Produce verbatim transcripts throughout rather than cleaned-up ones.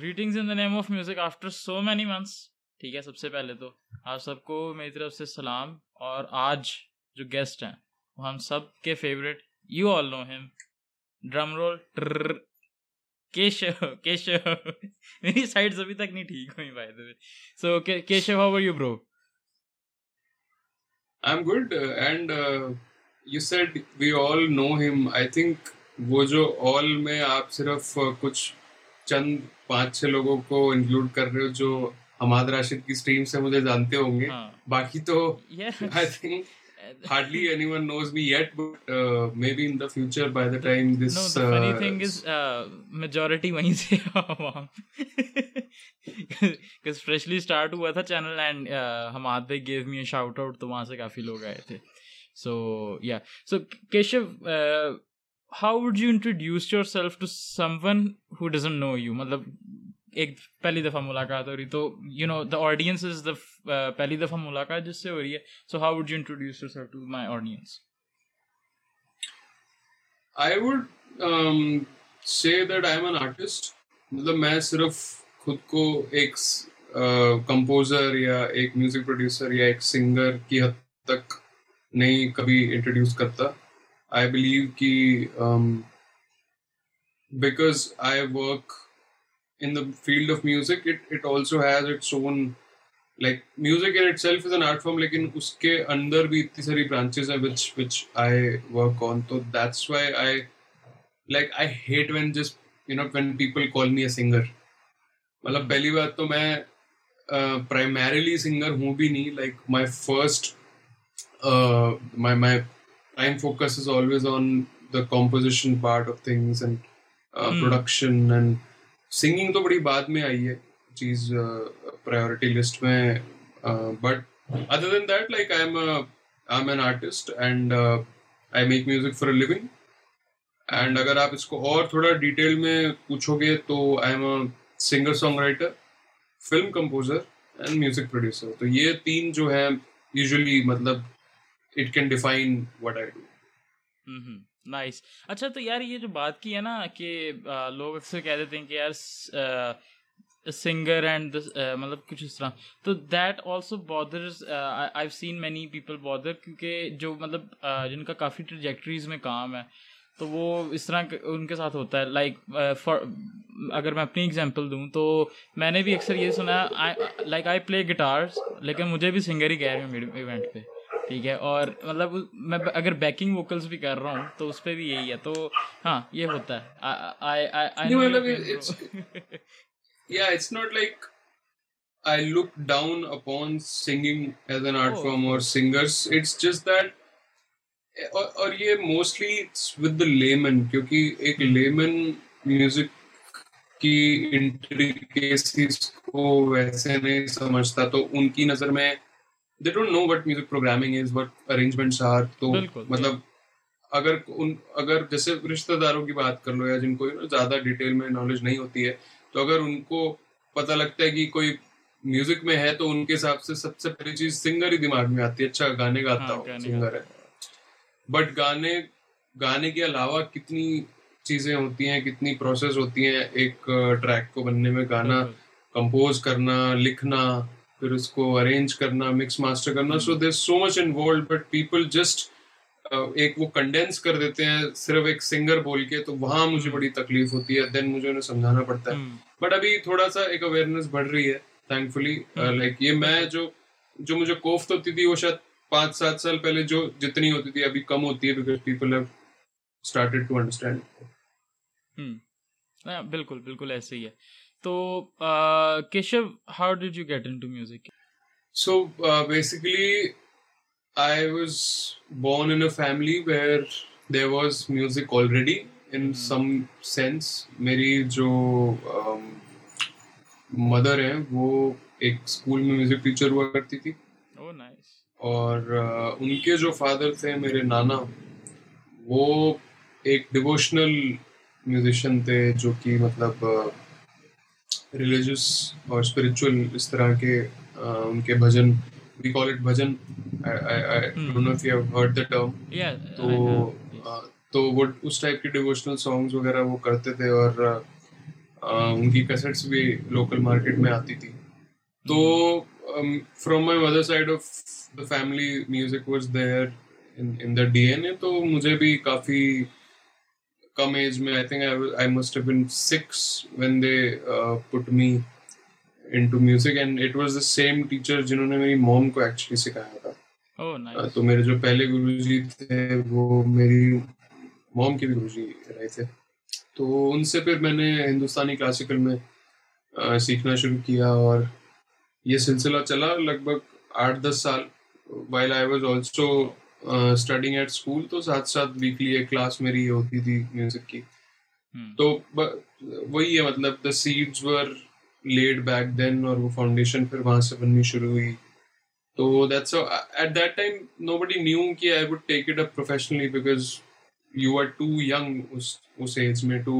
Greetings in the name of music after so many months. ٹھیک ہے, سب سے پہلے تو آپ سب کو میری طرف سے سلام. اور آج جو گیسٹ ہیں وہ ہم سب کے فیوریٹ, یو آل نو ہم, ڈرم رول, کیشو. کیشو میری سائڈ ابھی تک نہیں ٹھیک ہوئی بھائی. So Keshu, how are you bro? I am good. And you said we all know ہم. آئی تھنک وہ جو آل میں آپ صرف کچھ چند پانچ چھ لوگوں کو انکلوڈ کر رہے ہو جو حماد راشد کی سٹریم سے مجھے جانتے ہوں گے, باقی تو I think hardly anyone knows me yet, but uh, maybe in the future by the time this... No, the uh, funny thing is uh, majority wahin se hum cuz freshly start hua tha channel and uh, Hamad bhai gave me a shout out to wahan se kafi log aaye the. So yeah, so Keshav, uh, how would you introduce yourself to someone who doesn't know you? matlab ایک پہلی دفعہ ملاقات ہو رہی, تو you know the audience از دا پہلی دفعہ ملاقات جس سے ہو رہی ہے. So how would you introduce yourself to my audience? I would say that I am an artist. مطلب میں صرف خود کو ایک کمپوزر یا ایک میوزک پروڈیوسر یا ایک سنگر کی حد تک نہیں کبھی انٹروڈیوس کرتا. آئی بلیو کہ because I work in the field of music, it it also has its own, like music in itself is an art form, lekin uske andar bhi itni sari branches hai which which I work on. So that's why I like I hate when just you know when people call me a singer. matlab pehli baat to main uh, primarily singer hu bhi nahi. like my first uh, my my prime focus is always on the composition part of things and uh, mm. production, and singing تو بڑی بعد میں آئی ہے چیز priority list میں. But other then that like I am I am an artist and I make music for a living. And اگر آپ اس کو اور تھوڑا ڈیٹیل میں پوچھو گے تو I am a singer song writer, film composer and music producer. تو یہ تین جو ہیں یوزلی مطلب it can define what I do. Nice. اچھا تو یار یہ جو بات کی ہے نا کہ لوگ اکثر کہہ دیتے ہیں کہ یار سنگر اینڈ مطلب کچھ اس طرح, تو that also bothers. I have seen many people bother, کیونکہ جو مطلب جن کا کافی ٹریجیکٹریز میں کام ہے تو وہ اس طرح ان کے ساتھ ہوتا ہے. لائک فار اگر میں اپنی ایگزامپل دوں تو میں نے بھی اکثر یہ سنا ہے, لائک آئی پلے گٹارس لیکن مجھے بھی سنگر ہی کہہ رہے ہیں میرے ایونٹ پہ. ٹھیک ہے, اور مطلب میں اگر بیکنگ ووکلز بھی کر رہا ہوں تو اس پہ بھی یہی ہے. تو ہاں یہ ہوتا ہے, اور یہ موسٹلی ود دا لیمن, کیونکہ ایک لیمن میوزک کی انٹریکیسیز کو ویسے نہیں سمجھتا. تو ان کی نظر میں they don't know what music programming is, what arrangements are. تو مطلب اگر ان اگر جیسے رشتہ داروں کی بات کر لو یا جن کو زیادہ ڈیٹیل میں نالج نہیں ہوتی ہے, تو اگر ان کو پتہ لگتا ہے کہ کوئی میوزک میں ہے تو ان کے حساب سے سب سے پہلی چیز سنگر ہی دماغ میں آتی ہے. اچھا گانے گاتا ہو, سنگر ہے. بٹ گانے گانے کے علاوہ کتنی چیزیں ہوتی ہیں, کتنی پروسیس ہوتی ہیں ایک ٹریک کو بننے میں. گانا کمپوز کرنا, لکھنا, پھر اس کو ارینج کرنا, مکس ماسٹر کرنا. So there so much involved, but people just ایک وہ کنڈینس کر دیتے ہیں صرف ایک سنگر بول کے. تو وہاں مجھے بڑی تکلیف ہوتی ہے, دین مجھے انہیں سمجھانا پڑتا ہے. بٹ ابھی تھوڑا سا ایک اویئرنیس بڑھ رہی ہے تھینک فلی. لائک یہ میں جو جو مجھے کوفت ہوتی تھی وہ شاید پانچ سات سال پہلے جو جتنی ہوتی تھی ابھی کم ہوتی ہے, because people have started to understand. بالکل بالکل ایسے ہی ہے. تو Keshu, how did you get into music? So basically I was born in a family where there was music already in some sense. میری جو مدر ہیں وہ ایک اسکول میں میوزک ٹیچر ہوا کرتی تھی, اور ان کے جو فادر تھے میرے نانا, وہ ایک ڈیووشنل میوزیشین تھے جو کہ مطلب ریلیجیس اور اسپرچل اس طرح کے ان کے bhajan, we call it bhajan. تو وہ اس ٹائپ کے ڈیووشنل سانگز وغیرہ وہ کرتے تھے, اور ان کی کیسٹس بھی لوکل مارکیٹ میں آتی تھی. تو from my mother side of the family music was there in the D N A. تو مجھے بھی کافی کم ایج میں I think I must have been six when they put me into music and it was the same teacher جنہوں نے میری موم کو actually سکھایا تھا. Oh, nice. تو میرے جو پہلے گرو جی تھے وہ میری موم کے بھی گرو جی رہے تھے. تو ان سے پھر میں نے ہندوستانی کلاسیکل میں سیکھنا شروع کیا اور یہ سلسلہ چلا لگ بھگ آٹھ دس سال while I was also studying at school. تو ساتھ ساتھ ویکلی ایک کلاس میری ہوتی تھی میوزک کی. تو وہی ہے مطلب the seeds were laid back then اور وہ فاؤنڈیشن پھر وہاں سے بننی شروع ہوئی. تو that's how at that time nobody knew کہ I would take it up professionally because you are too young اس اس ایج میں to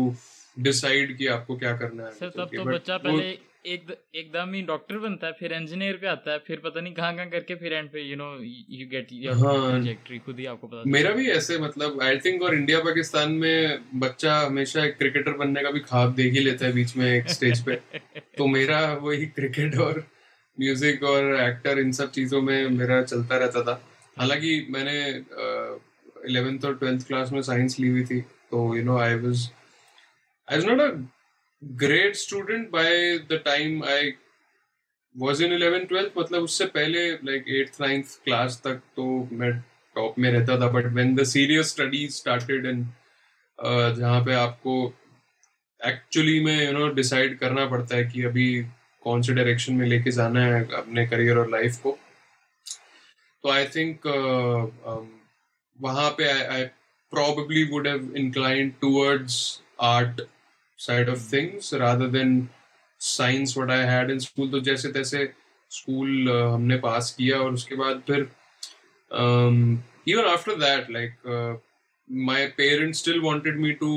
decide کہ آپ کو کیا کرنا ہے. تب تو بچہ پہلے ایک ایک دم ہی ڈاکٹر بنتا ہے پھر انجینئر پہ آتا ہے پھر پتہ نہیں کہاں کہاں کر کے پھر اینڈ پہ you know you get trajectory خود ہی آپ کو پتہ. میرا بھی ایسے مطلب آئی تھنک اور انڈیا پاکستان میں بچہ ہمیشہ ایک کرکٹر بننے کا بھی خواب دیکھ ہی لیتا ہے بیچ میں ایک اسٹیج پہ. تو میرا وہی کرکٹ اور میوزک اور ایکٹر ان سب چیزوں میں میرا چلتا رہتا تھا. حالانکہ میں نے الیونتھ اور ٹویلتھ کلاس میں سائنس لی ہوئی تھی. تو you know I was I was not a great student by the time I was in eleven twelve matlab usse pehle like eighth ninth class tak to main top mein rehta tha. But when the serious studies started and uh, jahan pe aapko actually mein you know decide karna padta hai ki abhi kaun se direction mein leke jana hai apne career aur life ko. So I think uh, um, wahan pe I, I probably would have inclined towards art side of things rather than science what I had in school. تو جیسے تیسے school uh, ہم نے پاس کیا اور اس کے بعد پھر um, even after that like uh, my parents still wanted me to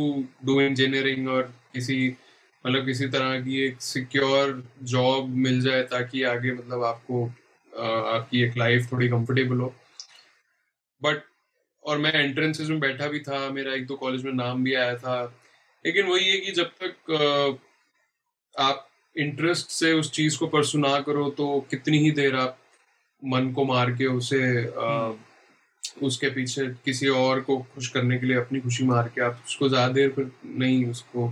do engineering اور کسی مطلب کسی طرح کی ایک secure job مل جائے تاکہ آگے مطلب آپ کو uh, آپ کی ایک life تھوڑی comfortable ہو. but اور میں entrances میں بیٹھا بھی تھا, میرا ایک دو college میں نام بھی آیا تھا. لیکن وہی ہے کہ جب تک آپ انٹرسٹ سے اس چیز کو پرسو نہ کرو تو کتنی ہی دیر آپ من کو مار کے اسے اس کے پیچھے کسی اور کو خوش کرنے کے لیے اپنی خوشی مار کے آپ اس کو زیادہ دیر پھر نہیں اس کو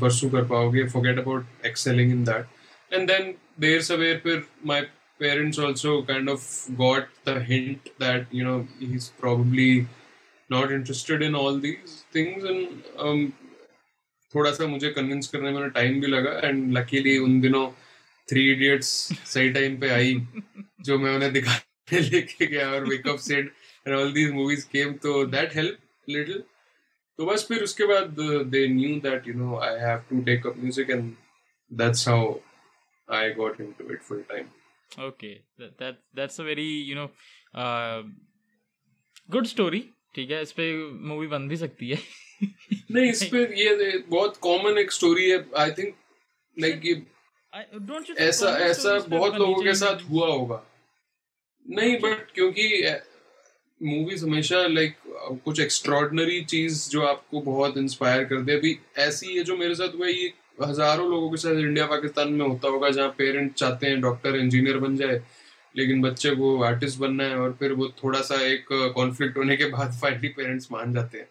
پرسو کر پاؤ گے. Forget about excelling in that. And then دیر سویر پھر my parents also kind of got the hint that you know he is probably not interested in all these things and um, تھوڑا سا مجھے کنونس کرنے میں ٹائم بھی لگا. And luckily ان دنوں تھری ایڈیٹس صحیح ٹائم پہ آئی جو میں انہیں دکھانے لے کے گیا اور wake up set and all these movies came. تو دیٹ ہیلپ لٹل. تو بس پھر اس کے بعد they knew that you know I have to take up music and that's how I got into it full time. Okay that's a very you know good story. ٹھیک ہے اس پہ movie بن بھی سکتی ہے. نہیں اس پہ یہ بہت کامن ایک اسٹوری ہے. آئی تھنک لائک یہ ایسا ایسا بہت لوگوں کے ساتھ ہوا ہوگا. نہیں بٹ کیونکہ موویز ہمیشہ لائک کچھ ایکسٹراڈنری چیز جو آپ کو بہت انسپائر کر دے. ابھی ایسی ہے جو میرے ساتھ ہوا ہے یہ ہزاروں لوگوں کے ساتھ انڈیا پاکستان میں ہوتا ہوگا جہاں پیرنٹ چاہتے ہیں ڈاکٹر انجینئر بن جائے لیکن بچے کو آرٹسٹ بننا ہے اور پھر وہ تھوڑا سا ایک کانفلکٹ ہونے کے بعد فائنلی پیرنٹس مان جاتے ہیں.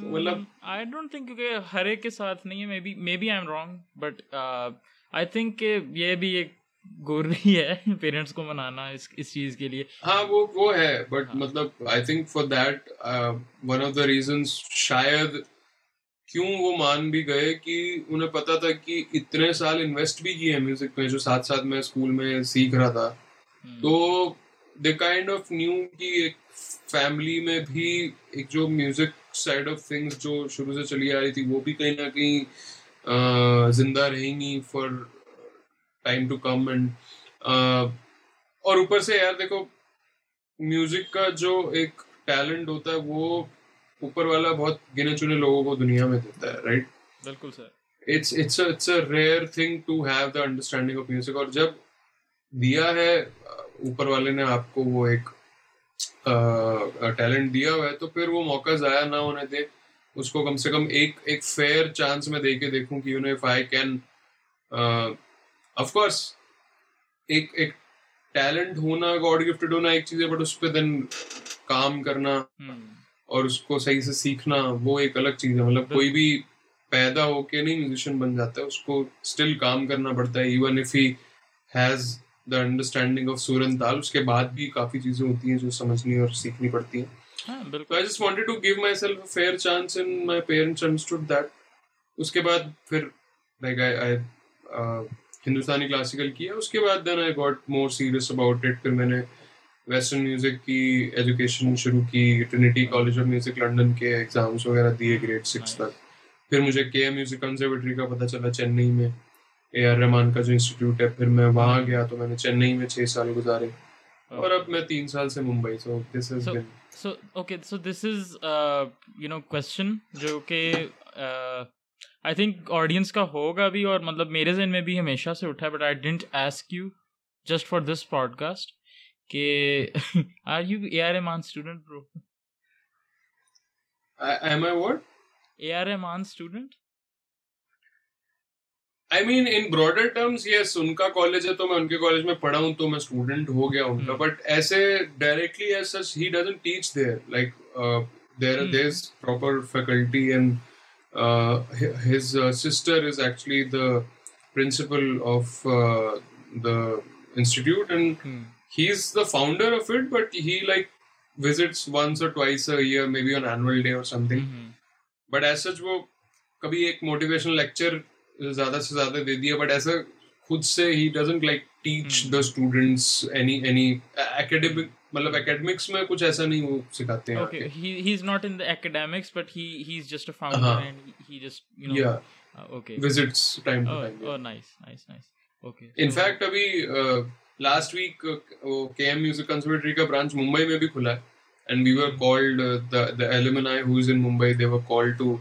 تو مطلب آئی ڈونٹ تھنک کیونکہ ہر ایک کے ساتھ نہیں ہے. Maybe maybe I am wrong but I think کہ یہ بھی ایک گور نہیں ہے پیرنٹس کو منانا اس اس چیز کے لیے. ہاں وہ وہ ہے بٹ مطلب I think for that one of the reasons شاید کیوں وہ مان بھی گئے کہ انہیں پتا تھا کہ اتنے سال انویسٹ بھی کیے ہیں میوزک میں جو ساتھ ساتھ میں اسکول میں سیکھ رہا تھا. تو the kind of new کی ایک فیملی میں بھی ایک جو میوزک سائڈ آف تھنگس جو شروع سے چلی آ رہی تھی وہ بھی کہیں نہ کہیں زندہ رہیں گی for time to come. And اور اوپر سے یار دیکھو میوزک کا جو ایک ٹیلنٹ ہوتا ہے وہ اوپر والا بہت گنے چنے لوگوں کو دنیا میں دیتا ہے. رائٹ بالکل sir. It's it's it's a rare thing to have the understanding of music. اور جب دیا ہے اوپر والے نے آپ کو وہ ایک ٹیلنٹ دیا ہوا ہے تو پھر وہ موقع ضائع نہ ہونے دے اس کو کم سے کم ایک ایک فیئر چانس میں دے کے دیکھوں کہ you know if I can of course ایک ایک ٹیلنٹ ہونا گاڈ گفٹڈ ہونا ایک چیز ہے, بٹ اس پہ دین کام کرنا اور اس کو صحیح سے سیکھنا وہ ایک الگ چیز ہے. مطلب کوئی بھی پیدا ہو کے نہیں میوزیشین بن جاتا ہے, اس کو اسٹل کام کرنا پڑتا ہے. Even if he has the understanding of سورن تال, اس کے بعد بھی کافی چیزیں ہوتی ہیں جو سمجھنی اور سیکھنی پڑتی ہیں. So I just wanted to give myself a fair chance and my parents understood that. اس کے بعد پھر like I, I uh, Hindustani classical کیا. اس کے بعد then I got more serious about it. پھر میں نے ویسٹرن میوزک کی ایجوکیشن شروع کی, Trinity College of Music London کے ایگزامس وغیرہ دیے گریڈ سکس تک. پھر مجھے کے ایم میوزک کنسرویٹری کا پتہ چلا چنئی میں, اے آر رحمان کا جو انسٹیٹیوٹ ہے. پھر میں وہاں گیا تو میں نے چنئی میں چھ سال گزارے اور اب میں تین سال سے Mumbai. So this is so okay so this is you know question جو کہ آئی تھنک آڈینس کا ہوگا بھی اور مطلب میرے ذہن میں بھی ہمیشہ سے اٹھا ہے, but I didn't ask you just for this podcast کہ are you A R Rahman student bro? Am I what A R Rahman student? I mean in broader terms yes, ان کا کالج ہے تو میں ان کے کالج میں پڑھا ہوں تو میں اسٹوڈنٹ ہو گیا ہوں. بٹ ایسے directly as such he doesn't teach there, like uh, there there is proper faculty and uh, his uh, sister is actually the principal of uh, the institute and hmm. he's the founder of it, but he like visits once or twice a year maybe on annual day or something. hmm. But as such وہ کبھی ایک motivational lecture زیادہ سے زیادہ دے دیا, but ایسا خود سے ہی doesn't like teach the students any any academic. مطلب اکیڈمکس میں کچھ ایسا نہیں وہ سکھاتے ہیں. Okay he is not in the academics but he he is just a founder and he just you know okay visits time to time. Oh nice nice nice okay in fact ابھی last week وہ K M music کنسرویٹری کا branch Mumbai میں بھی کھلا ہے and we were called the the alumni who is in Mumbai they were called to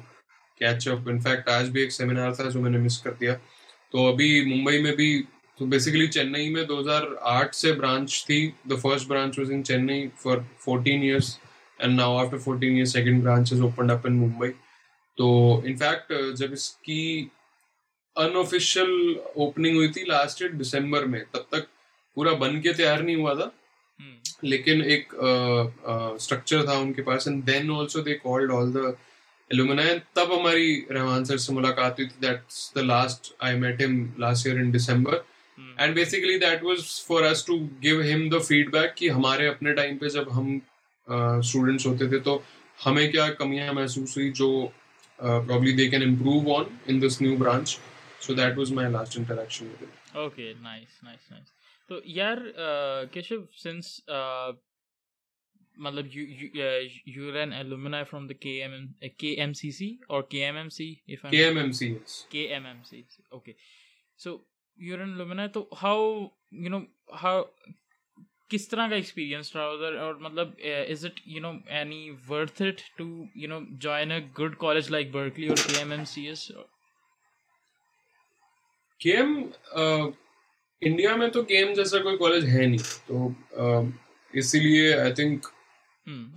catch up. In fact آج بھی ایک سیمینار تھا جو میں نے مس کر دیا. تو ابھی ممبئی میں بھی تو بیسیکلی چنئی میں دو ہزار آٹھ سے برانچ تھی. The first branch was in Chennai for fourteen years and now after fourteen years second branch is opened up in Mumbai. تو ان فیکٹ جب اس کی ان آفیشیل اوپننگ ہوئی تھی لاسٹ ایئر دسمبر میں, تب تک پورا بن کے تیار نہیں ہوا تھا لیکن ایک اسٹرکچر تھا ان کے پاس. And then also they called all the alumni. تب ہماری رحمان سر سے ملاقات ہوئی تھی. That's the last I met him last year in December. Hmm. And basically that was for us to give him the feedback کہ ہمارے اپنے ٹائم پہ جب ہم اسٹوڈنٹس ہوتے تھے تو ہمیں کیا کمیاں محسوس ہوئی جو probably they can improve on in this new branch. So that was my last interaction with him. Okay, nice, nice, nice. تو یار کیشو since مطلب you are an alumni from the K M کے ایم سی سی اور K M M C K M M C K M M C okay so you are an alumni. تو how you know how کس طرح کا experience رہا ادھر اور مطلب is it you know any worth it to you know join a good college like Berkeley اور K M M C S? K M India میں تو کے ایم جیسا کوئی کالج ہے نہیں, تو اسی لیے I think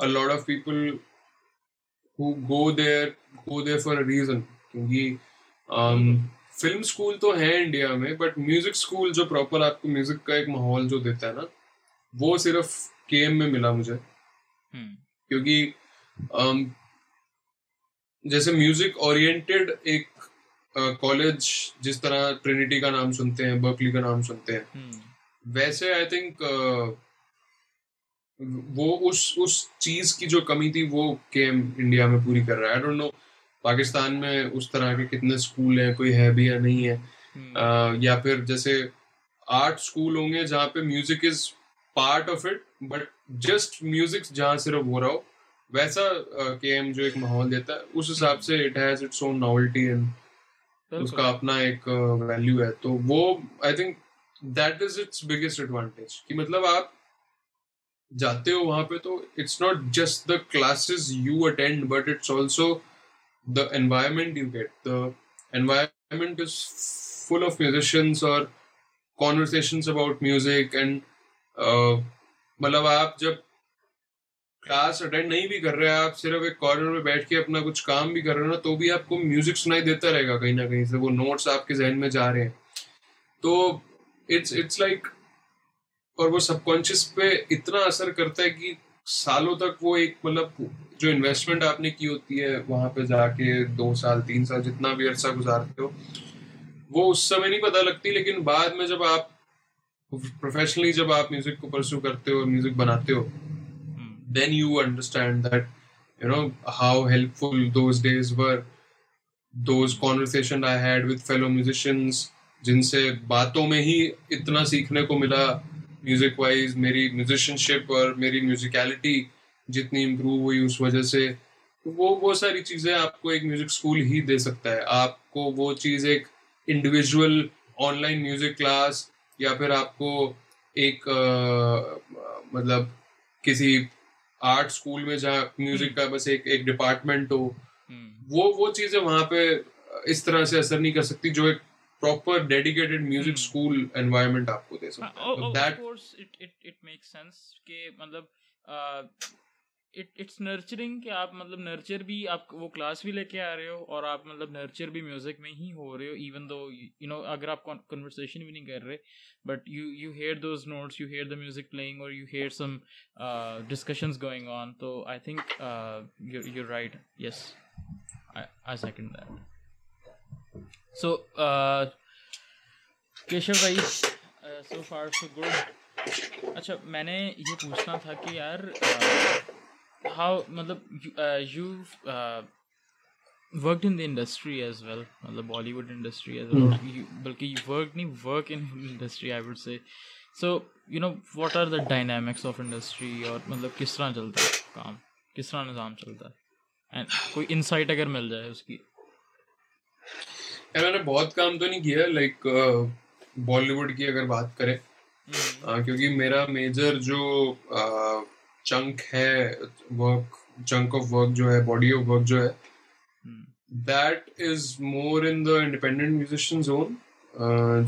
a lot of people who go there go there for a reason. کیونکہ فلم اسکول تو ہے انڈیا میں, بٹ میوزک اسکول جو پراپر آپ کو میوزک کا ایک ماحول جو دیتا ہے نا وہ صرف کے ایم میں ملا مجھے. کیونکہ جیسے میوزک اورینٹیڈ ایک کالج جس طرح ٹرینٹی کا نام سنتے ہیں, برکلی کا نام سنتے ہیں, ویسے آئی تھنک وہ اس اس چیز کی جو کمی تھی وہ کے ایم انڈیا میں پوری کر رہا ہے. آئی ڈونٹ نو پاکستان میں اس طرح کے کتنے اسکول ہیں, کوئی ہے بھی یا نہیں ہے, یا پھر جیسے آرٹ اسکول ہوں گے جہاں پہ music is part of it but just music جہاں صرف ہو رہا ہو, ویسا کے ایم جو ایک ماحول دیتا ہے اس حساب سے it has it's own novelty and اس کا اپنا ایک ویلیو ہے. تو وہ I think that is it's biggest advantage کہ مطلب آپ جاتے ہو وہاں پہ تو it's not just the classes you attend but it's also the environment you get. The environment is full of musicians اور کانورسیشنس اباؤٹ میوزک اینڈ مطلب آپ جب کلاس اٹینڈ نہیں بھی کر رہے آپ، صرف ایک کارنر میں بیٹھ کے اپنا کچھ کام بھی کر رہے ہو نا، تو بھی آپ کو میوزک سنائی دیتا رہے گا کہیں نہ کہیں سے، وہ نوٹس آپ کے ذہن میں جا رہے ہیں. تو اٹس اٹس لائک، اور وہ سب کانشیس پہ اتنا اثر کرتا ہے کہ سالوں تک وہ ایک مطلب جو انویسٹمنٹ آپ نے کی ہوتی ہے وہاں پہ جا کے دو سال تین سال جتنا بھی عرصہ گزارتے ہو وہ اس سمے نہیں پتہ لگتی، لیکن بعد میں جب آپ پروفیشنلی جب آپ میوزک کو پرسو کرتے ہو اور میوزک بناتے ہو then you understand that you know how helpful those days were, those conversations I had with fellow musicians جن سے باتوں میں ہی اتنا سیکھنے کو ملا میوزک وائز، میری میوزیشنشپ اور میری میوزیکلٹی جتنی امپروو ہوئی اس وجہ سے. وہ وہ ساری چیزیں آپ کو ایک میوزک اسکول ہی دے سکتا ہے، آپ کو وہ چیز ایک individual online music class یا پھر آپ کو ایک مطلب کسی آرٹ اسکول میں جہاں میوزک کا بس ایک ایک ڈپارٹمنٹ ہو، وہ وہ چیزیں وہاں پہ اس طرح سے اثر نہیں کر سکتی جو ایک proper dedicated music school environment آپ کو دے سکتا ہے. That it it it make sense کہ مطلب اٹ اٹس نرچرنگ کہ آپ مطلب نرچر بھی، آپ وہ کلاس بھی لے کے آ رہے ہو اور آپ مطلب نرچر بھی میوزک میں ہی ہو رہے ہو، ایون دو یو نو اگر آپ کنورسیشن بھی نہیں کر رہے but you you hear those notes, you hear the music playing اور you hear some discussions going on. تو I think you right, yes I second that. So Keshu بھائی، so for so good. اچھا میں نے یہ پوچھنا تھا کہ یار ہاؤ مطلب you worked in the industry as well, مطلب بالی ووڈ انڈسٹری ایز ویل، بلکہ یو ورک نہیں work in industry I would say. So you know what are the dynamics of industry, اور مطلب کس طرح چلتا ہے کام، کس طرح نظام چلتا ہے، اینڈ کوئی انسائٹ اگر مل جائے اس کی. میں نے بہت کام تو نہیں کیا لائک بالی ووڈ کی اگر بات کریں، کیونکہ میرا میجر جو چنک ہے ورک، چنک آف ورک جو ہے، باڈی آف ورک جو ہے، that is more in the independent musician zone.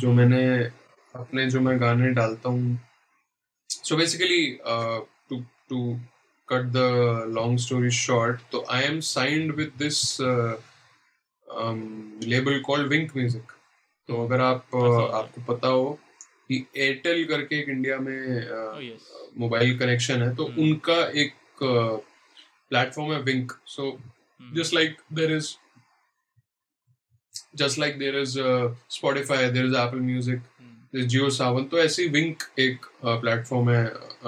جو میں نے اپنے جو میں گانے ڈالتا ہوں، so basically to to cut the long story short, تو I am signed with this label call ونک music. تو اگر آپ آپ کو پتہ ہو کہ ایئرٹیل کر کے ایک انڈیا میں موبائل کنیکشن ہے، تو ان کا ایک پلیٹ فارم ہے Wynk. So just like there is just like there is Spotify, there is Apple music, there is Jio Saavn, تو ایسی ونک ایک پلیٹ فارم ہے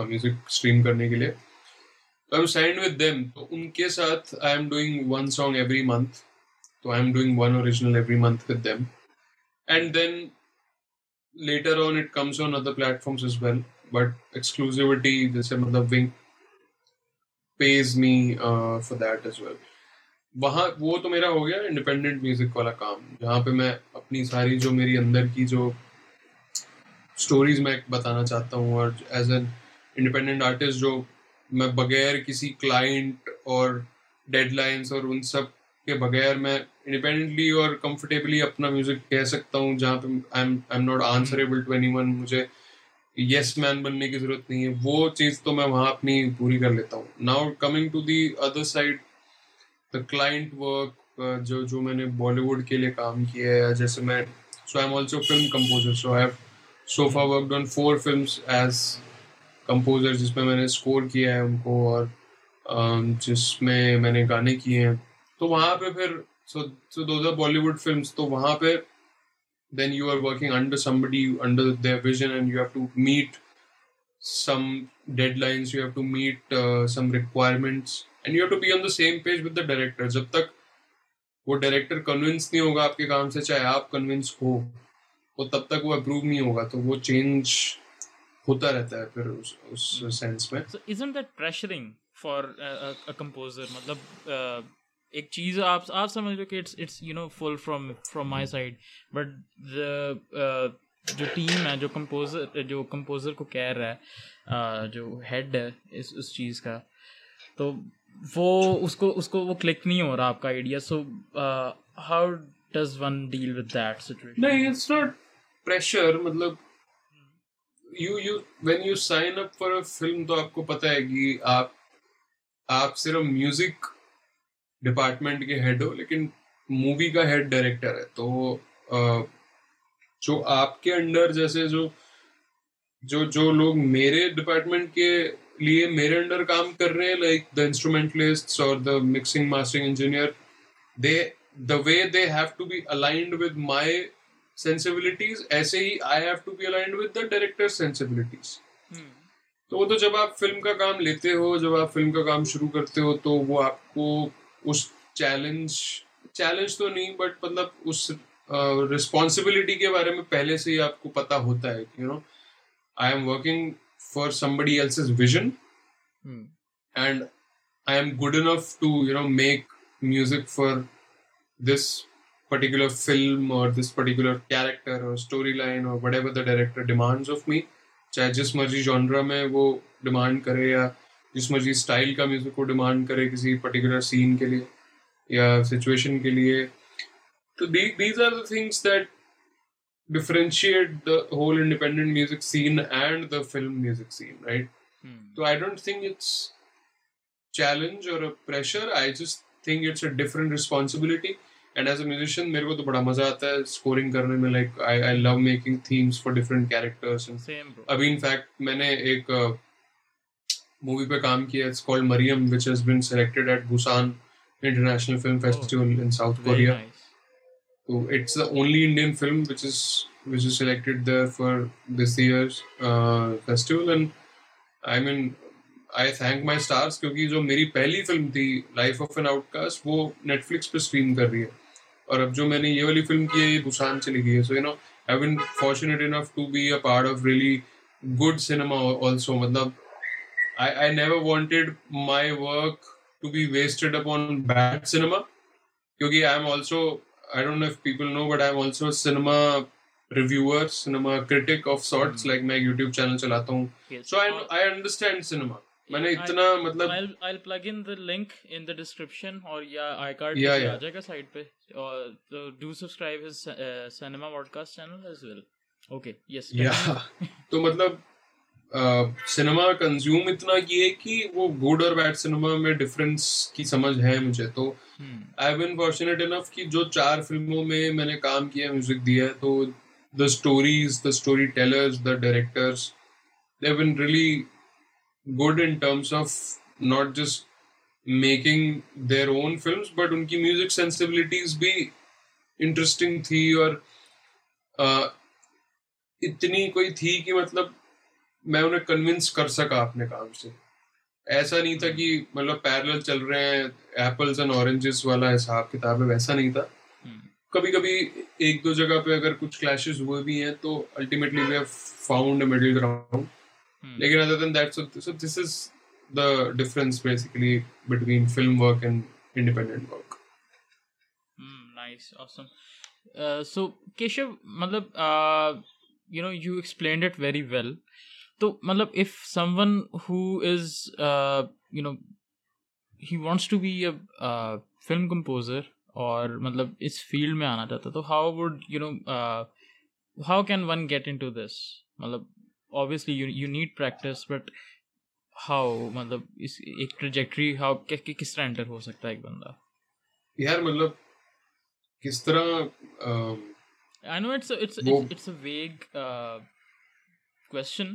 میوزک اسٹریم کرنے کے لیے. I am signed with them, تو ان کے ساتھ I am doing one song every month. تو I am doing one original every month with them, and then later on it comes on other platforms as well, but exclusivity jaise matlab Wink pays me uh, for that as well. wahan wo to mera ho gaya independent music wala kaam, jahan pe main apni sari jo meri andar ki jo stories main batana chahta hu, aur as an independent artist jo main bagair kisi client aur deadlines aur un sab کے بغیر میں independently اور comfortably اپنا music کہہ سکتا ہوں، جہاں پہ I am not answerable to anyone, مجھے یس مین بننے کی ضرورت نہیں ہے. وہ چیز تو میں وہاں اپنی پوری کر لیتا ہوں. Now coming to the other side, the client work جو جو میں نے بالی ووڈ کے لیے کام کیا ہے، جیسے میں سو I am also film composer, so I have so far worked on four films as composer, جس میں میں نے اسکور کیا ہے ان کو اور جس میں میں نے گانے کیے ہیں. تو وہاں پہ پھر so so those are Bali would films, تو وہاں پہ then you are working under somebody, under their vision, and you have to meet some deadlines, you have to meet some requirements, and you have to be on the same page with the director. جب تک وہ director convince نہیں ہوگا آپ کے کام سے، چاہے آپ کنونس ہو، وہ تب تک وہ اپروو نہیں ہوگا. تو وہ چینج ہوتا رہتا ہے پھر اس سینس میں. سو isn't that pressuring for a composer? مطلب ایک چیز آپ آپ سمجھ لو کہ it's it's you know full from from my side, but جو ٹیم ہے، جو کمپوزر جو کمپوزر کو کہہ رہا ہے، جو ہیڈ ہے اس اس چیز کا، تو وہ اس کو اس کو وہ کلک نہیں ہو رہا آپ کا idea. So how does one deal with that situation? نہیں، اٹس ناٹ پریشر. مطلب you you when you sign up for a film, تو آپ کو پتہ ہے کہ آپ آپ صرف میوزک ڈپارٹمنٹ کے ہیڈ ہو لیکن مووی کا ہیڈ ڈائریکٹر ہے. تو جو آپ کے انڈر جیسے جو جو جو لوگ میرے ڈپارٹمنٹ کے لیے میرے انڈر کام کر رہے ہیں لائک دا انسٹرومینٹلسٹ اور the mixing mastering engineer they the way they have to be aligned with my sensibilities, ایسے ہی I have to be aligned with the director's sensibilities. تو وہ تو جب آپ فلم کا کام لیتے ہو جب آپ فلم کا کام شروع کرتے ہو تو وہ آپ کو اس چیلنج چیلنج تو نہیں بٹ مطلب اس رسپانسبلٹی کے بارے میں پہلے سے ہی آپ کو پتہ ہوتا ہے کہ you know I am working for somebody else's vision and I am good enough to you know make music for this particular film or this particular character or storyline or whatever the director demands of me, چاہے جس مرضی جانرا میں وہ demand کرے یا جس مرضی style کا میوزک کو ڈیمانڈ کرے کسی پرٹیکولر سین کے لیے یا سچویشن کے لیے. تو these are the things that differentiate the whole independent music scene and the film music scene, right. تو I don't think it's challenge اور pressure, I just think it's a different responsibility and as a musician میرے کو تو بڑا مزہ آتا ہے scoring کرنے میں, like I, I love making themes for different characters and same bro. ابھی in fact میں نے ایک movie پہ کام کیا, it's called Mariam which has been selected at Busan International Film Festival oh, in South Korea. Very nice. So it's the only Indian film which is which is selected there for this year's uh, festival and I mean I thank my stars کیونکہ جو میری پہلی film تھی life of an out cost وہ Netflix پہ stream کر رہی ہے اور اب جو میں نے یہ والی فلم کی ہے یہ بسان چلی گئی ہے. So you know I been fortunate enough to be a part of really good cinema also. مطلب I I never wanted my work to be wasted upon bad cinema کیونکہ I am also I don't know if people know but I am also cinema reviewer cinema critic of sorts, like میں ایک YouTube channel چلاتا ہوں. So I I understand cinema. میں نے اتنا مطلب I'll plug in the link in the description اور یا آئی کارڈ پہ آ جائے گا سائٹ پہ, اور do subscribe his cinema podcast channel as well. Okay, yes. تو مطلب سنیما کنزیوم اتنا کیے کہ وہ گڈ اور بیڈ سنیما میں ڈفرینس کی سمجھ ہے مجھے. تو آئی ہیو بین فارچونیٹ انف کہ جو چار فلموں میں میں نے کام کیا میوزک دیا ہے تو the stories, the storytellers, the directors, they've been really good in terms of not just making their own films but unki music sensibilities bhi interesting thi aur uh, itni koi thi ki matlab main unhe convince kar saka apne kaam se. aisa nahi tha ki matlab parallel chal rahe hain apples and oranges wala hisab kitab hai, waisa nahi tha. کبھی کبھی ایک دو جگہ پہ اگر کچھ clashes ہوئے بھی ہیں تو ultimately we have found a middle ground. لیکن other than that, so, so this is the difference basically between film work and independent work. Mm, nice, awesome. Uh, so Keshav, matlab, uh, you know, you explained it very well. So matlab, if someone who is, uh, you know, he wants to be a uh, film composer or matlab is field mein aana chahta, so how would, you know, uh, how can one get into this? Matlab, obviously you you need practice but how matlab is ek trajectory how kis tarah enter ho sakta hai ek banda yaar matlab kis tarah I know it's a, it's a, it's, it's a vague uh, question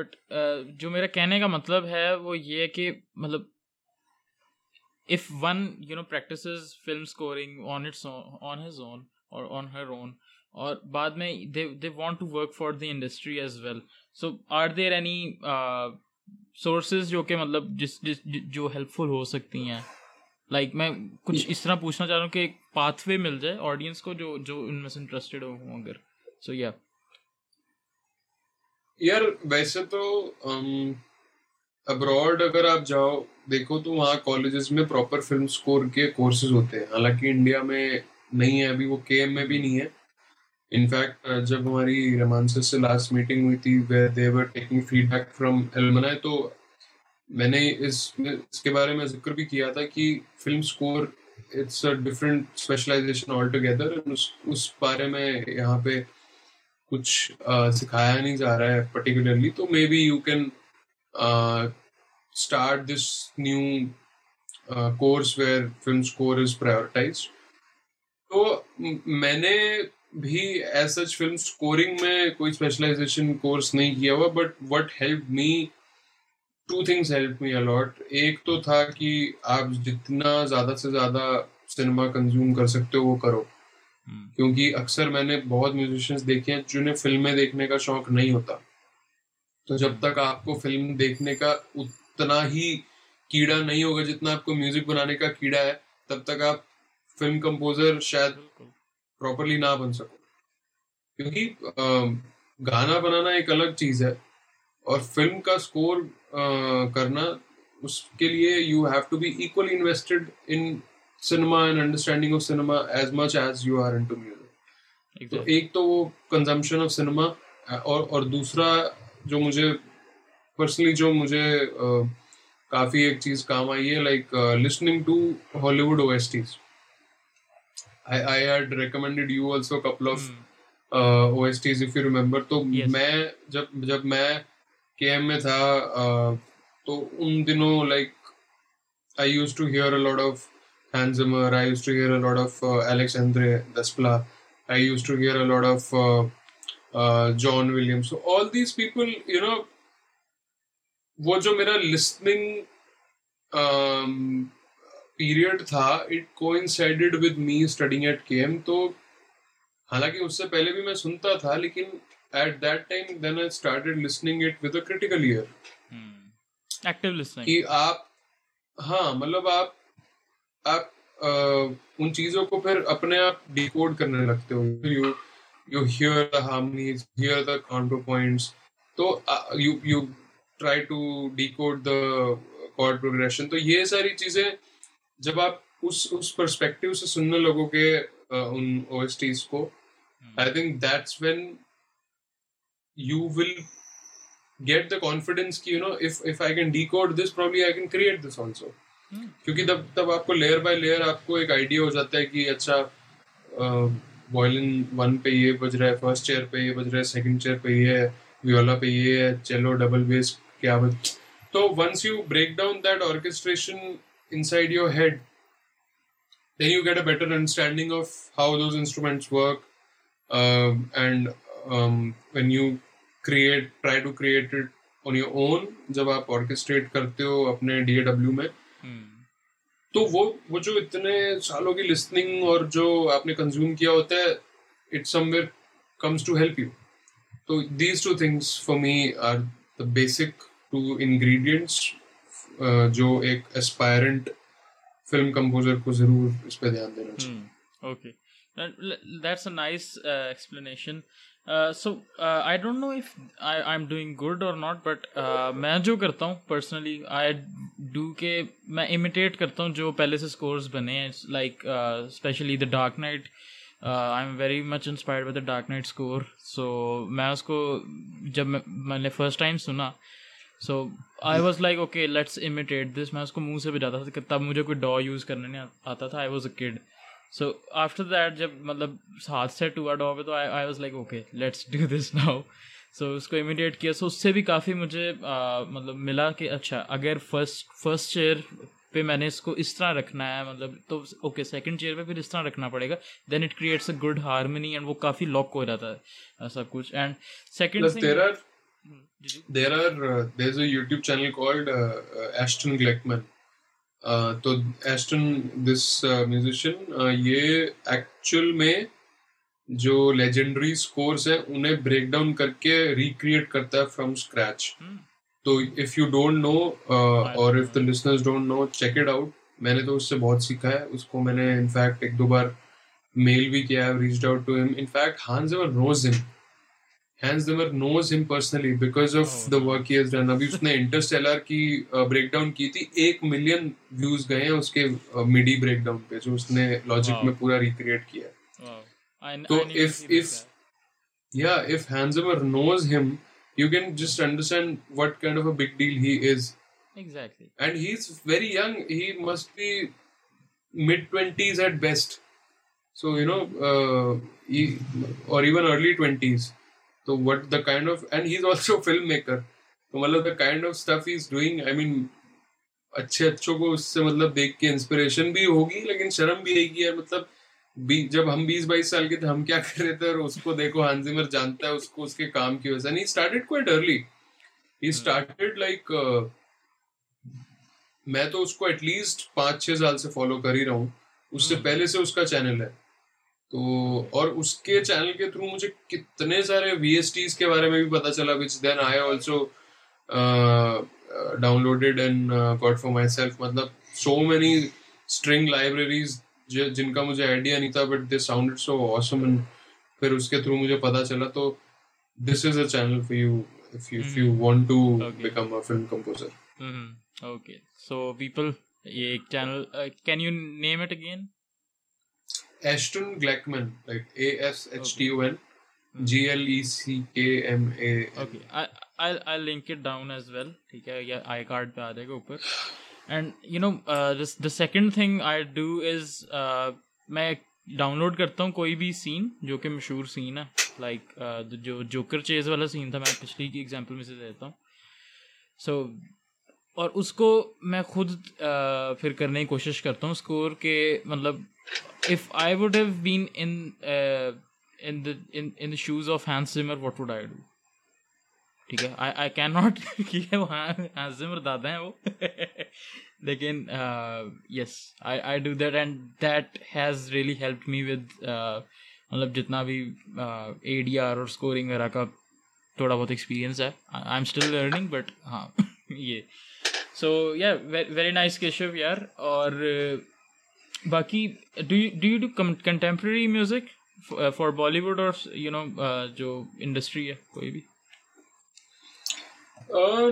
but uh, jo mera kehne ka matlab hai wo ye hai ki matlab if one you know practices film scoring on its own, on his own or on her own اور بعد میں they they want to work for the industry as well, so are there any uh, sources جو کہ مطلب جس جس جو helpful ہو سکتی ہیں, like میں کچھ اس طرح پوچھنا چاہ رہا ہوں کہ ایک path way مل جائے audience کو جو جو ان میں سے interested ہوں اگر. so yeah یار ویسے تو abroad اگر آپ جاؤ دیکھو تو وہاں colleges میں proper film score کے courses ہوتے ہیں, حالانکہ انڈیا میں نہیں ہے ابھی, وہ کے ایم میں بھی نہیں ہے. In fact, uh, جب ہماری رحمان سر سے لاسٹ میٹنگ ہوئی تھی where they were taking feedback from alumni, تو میں نے اس اس کے بارے میں ذکر بھی کیا تھا کہ film score it's a different specialisation altogether. اس بارے میں یہاں پہ کچھ uh, سکھایا نہیں جا رہا ہے پرٹیکولرلی. تو maybe you can start this new uh, course where film score is prioritized. تو میں نے بھی as such film scoring میں کوئی specialization course نہیں کیا ہوا, but what helped me, two things helped me a lot. ایک تو تھا کہ آپ جتنا زیادہ سے زیادہ سنیما کنزیوم کر سکتے ہو وہ کرو, کیونکہ اکثر میں نے بہت میوزیشینس دیکھے ہیں جنہیں فلمیں دیکھنے کا شوق نہیں ہوتا, تو جب تک آپ کو فلم دیکھنے کا اتنا ہی کیڑا نہیں ہوگا جتنا آپ کو میوزک بنانے کا کیڑا ہے, تب تک آپ فلم کمپوزر شاید پراپرلی نہ بن سکو. کیونکہ گانا بنانا ایک الگ چیز ہے اور فلم کا اسکور کرنا, اس کے لیے you have to be equally invested in cinema and understanding of cinema as much as you are into music. تو ایک تو وہ کنزمپشن آف سنیما, اور اور دوسرا جو مجھے پرسنلی جو مجھے کافی ایک چیز کام آئی ہے, like listening to Hollywood O S Ts. I I had recommended you also couple of O S Ts if you remember. تو میں جب جب میں کے ایم میں تھا تو ان دنوں like I used to hear a lot of Hans Zimmer, I used to hear a lot of uh, Alexandre Desplat, I used to hear a lot of uh, uh, John Williams. So all these people, you know, وہ جو میرا listening um, period tha, it coincided with me studying at K M. So, حالانکہ اس سے پہلے بھی میں سنتا تھا, لیکن at that time then I started listening it with a critical ear. Hmm. Active listening. کہ آپ, ہاں مطلب آپ آپ ان چیزوں کو پھر اپنے آپ ڈیکوڈ کرنے لگتے ہو. You you hear the harmonies, hear the counterpoints, تو you you try to decode the chord progression. تو یہ ساری چیزیں جب آپ اس اس پرسپیکٹیو سے سننے لگو گے ان او ایس ٹیز کو, I think that's when you will get the confidence کہ you know if if I can decode this, probably I can create this also. کیونکہ تب تب آپ کو لیئر بائی لیئر آپ کو ایک آئیڈیا ہو جاتا ہے کہ اچھا وائلن ون پہ یہ بج رہا ہے, فرسٹ چیئر پہ یہ بج رہا ہے, سیکنڈ چیئر پہ یہ ہے, ویولا پہ یہ ہے, چیلو ڈبل بیس کیا بج. تو once you break down that orchestration inside your head, then you get a better understanding of how those instruments work, and when you create try to create it on your own. جب آپ آرکیسٹریٹ کرتے ہو اپنے D A W میں, تو وہ وہ جو اتنے سالوں کی لسننگ اور جو آپ نے کنزیوم کیا ہوتا ہے, it somewhere comes to help you. تو these two things for me are the basic two ingredients جو ایک اسپائرنٹ فلم کمپوزر کو ضرور اس پہ دھیان دینا چاہیے. Okay, that's a nice explanation. So I don't know if I I am doing good اور ناٹ, بٹ میں جو کرتا ہوں پرسنلی آئی ڈو کہ میں امیٹیٹ کرتا ہوں جو پہلے سے اسکورز بنے ہیں, like especially the Dark Knight. I am very much inspired by the Dark Knight score. So میں اس کو جب میں نے فرسٹ ٹائم سنا, so I was like okay let's imitate this. میں اس کو منہ سے بھی جاتا تھا, تب مجھے کوئی ڈا یوز کرنے نہیں آتا تھا, I was a kid. So after that جب مطلب ہاتھ سے ٹو ڈا پہ, تو I was like okay let's do this now. So اس کو امیڈیٹ کیا, سو اس سے بھی کافی مجھے مطلب ملا کہ اچھا اگر فرسٹ فرسٹ چیئر پہ میں نے اس کو اس طرح رکھنا ہے مطلب, تو اوکے سیکنڈ چیئر پہ پھر اس طرح رکھنا پڑے گا. Then it creates a good harmony and وہ کافی لاک ہو جاتا ہے سب کچھ. And second there are there is a YouTube channel called Ashton Gleckman. تو ایسٹن دس میوزیشین, یہ ایکچوئل میں جو لیجنڈری اسکورس ہیں انہیں بریک ڈاؤن کر کے ریکریٹ کرتا ہے فرام اسکریچ. تو اف یو ڈونٹ نو اور if the listeners don't know, check it out. میں نے تو اس سے بہت سیکھا ہے, اس کو میں نے انفیکٹ ایک دو بار میل بھی کیا ہے, ریچڈ آؤٹ ٹو ہم. انفیکٹ ہانس زیمر نوز ہم, ہانس زیمر نوز ہم personally because of the work he has done. ابھی اس نے انٹرسٹیلر کی بریک ڈاؤن کی تھی, ایک ملین ویوز گئے ہیں اس کے میڈی بریک ڈاؤن پہ جو اس نے لاجک میں پورا ریکریٹ کیا ہے. تو اف اف یا if Hans Zimmer knows him, you can just understand what kind of a big deal he is. Exactly. And he's very young. He must be mid-twenties at best. So, you know, uh, he, or even early twenties. So, what the kind of... And he's also a filmmaker. So, the kind of stuff he's doing, I mean, اچھے اچھوں کو اس سے مطلب دیکھ کے inspiration بھی ہوگی, لیکن شرم بھی ہے کہ یار مطلب جب ہم بیس بائیس سال کے تھے ہم کیا کر رہے تھے, اور اس کو دیکھو ہانس زمر جانتا ہے اس کو اس کے کام کی وجہ سے. He started quite early, he started like, میں تو اس کو ایٹ لیسٹ پانچ چھ سال سے فالو کر ہی رہا ہوں, اس سے پہلے سے اس کا چینل ہے تو, اور اس کے چینل کے تھرو مجھے کتنے سارے وی ایس ٹیز کے بارے میں بھی پتا چلا, which then I also downloaded and got for myself. مطلب سو مینی اسٹرنگ لائبریریز جن کا مجھے آئیڈیا نہیں تھا, but they sounded so awesome, and پھر اس کے تھرو مجھے پتا چلا. تو this is a channel for you if you want to become a film composer. Okay so people, یہ ایک channel, can you name it again? Ashton Gleckman, like A S H T O N, okay. G L E C K M A N. Okay, I, I'll, I'll link it down as well. ٹھیک ہے, یا I card پہ آ جائے گا اوپر. And you know the second thing I do is, میں download کرتا ہوں کوئی بھی سین جو کہ مشہور سین ہے, لائک جو جوکر چیز والا سین تھا میں پچھلی کی ایگزامپل میں سے دیتا ہوں. سو اور اس کو میں خود پھر کرنے کی کوشش کرتا ہوں اسکور کے, مطلب if I would have been in uh, in the in, in the shoes of Hans Zimmer, what would I do? ٹھیک ہے, I I cannot کہ وہ Hans Zimmer دادا ہیں وہ, لیکن yes I I do that, and that has really helped me with مطلب جتنا بھی A D R اور scoring وغیرہ کا تھوڑا بہت experience ہے. I'm still learning but ہاں یہ. So yeah, very, very nice Keshav yaar. اور باقی do you, do you do contemporary music for Bollywood or you know uh, جو انڈسٹری ہے کوئی بھی؟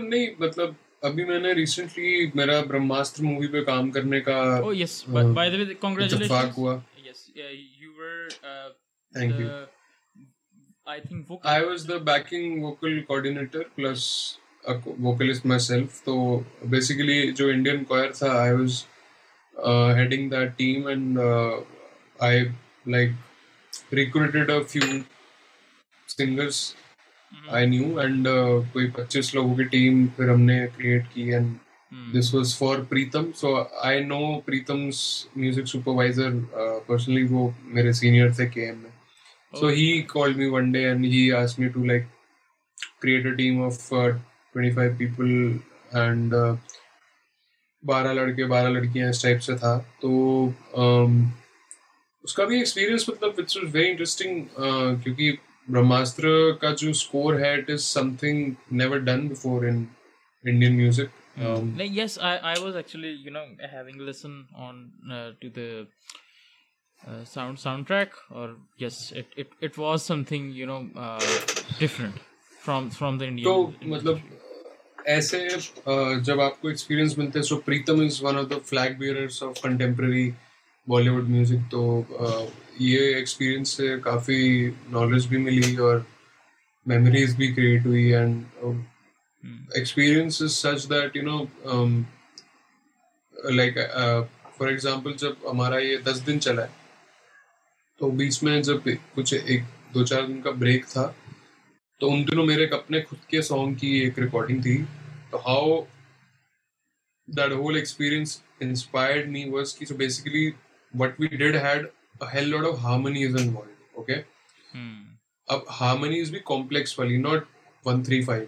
نہیں مطلب ابھی میں نے ریسنٹلی میرا برہماسٹر مووی پہ کام کرنے کا oh yes by the way congratulations yes you were thank you I think I was the backing vocal coordinator plus a vocalist myself. تو basically جو انڈین کوائر تھا I was Uh, heading that team, and uh, I like recruited a few singers mm-hmm. I knew, and کوئی پچیس لوگوں کی team پھر ہم نے کریٹ کی, and mm-hmm. this was for Pritam, so I know Pritam's music supervisor uh, personally. وہ میرے senior تھے K M میں, so he called me one day and he asked me to like create a team of uh, twenty-five people and uh, بارہ لڑکے بارہ لڑکیاں اس type سے تھا. تو اس کا بھی ایکسپیرئنس مطلب اٹس ویری انٹرسٹنگ, کیونکہ برہماسٹر کا جو اسکور ہے it is something never done before in Indian music. Yes I was actually you know having listen on to the sound soundtrack, اور yes it was something you know different from from the Indian. تو مطلب ایسے جب آپ کو experience ملتے ہیں, so Pritam is one of the flag bearers of contemporary Bali would music, تو یہ ایکسپیرئنس سے کافی نالج بھی ملی اور میموریز بھی کریٹ ہوئی, and experience is such that you know like for example جب ہمارا یہ دس دن چلا ہے تو بیچ میں جب کچھ ایک دو چار دن کا بریک تھا, تو ان دنوں میرے اپنے خود کے سانگ کی ایک ریکارڈنگ تھی, تو how that whole experience inspired me was کہ so basically what we did had a hell lot of harmonies involved. Okay اب ہارمونیز بھی کمپلیکس والی, ناٹ ون تھری فائیو.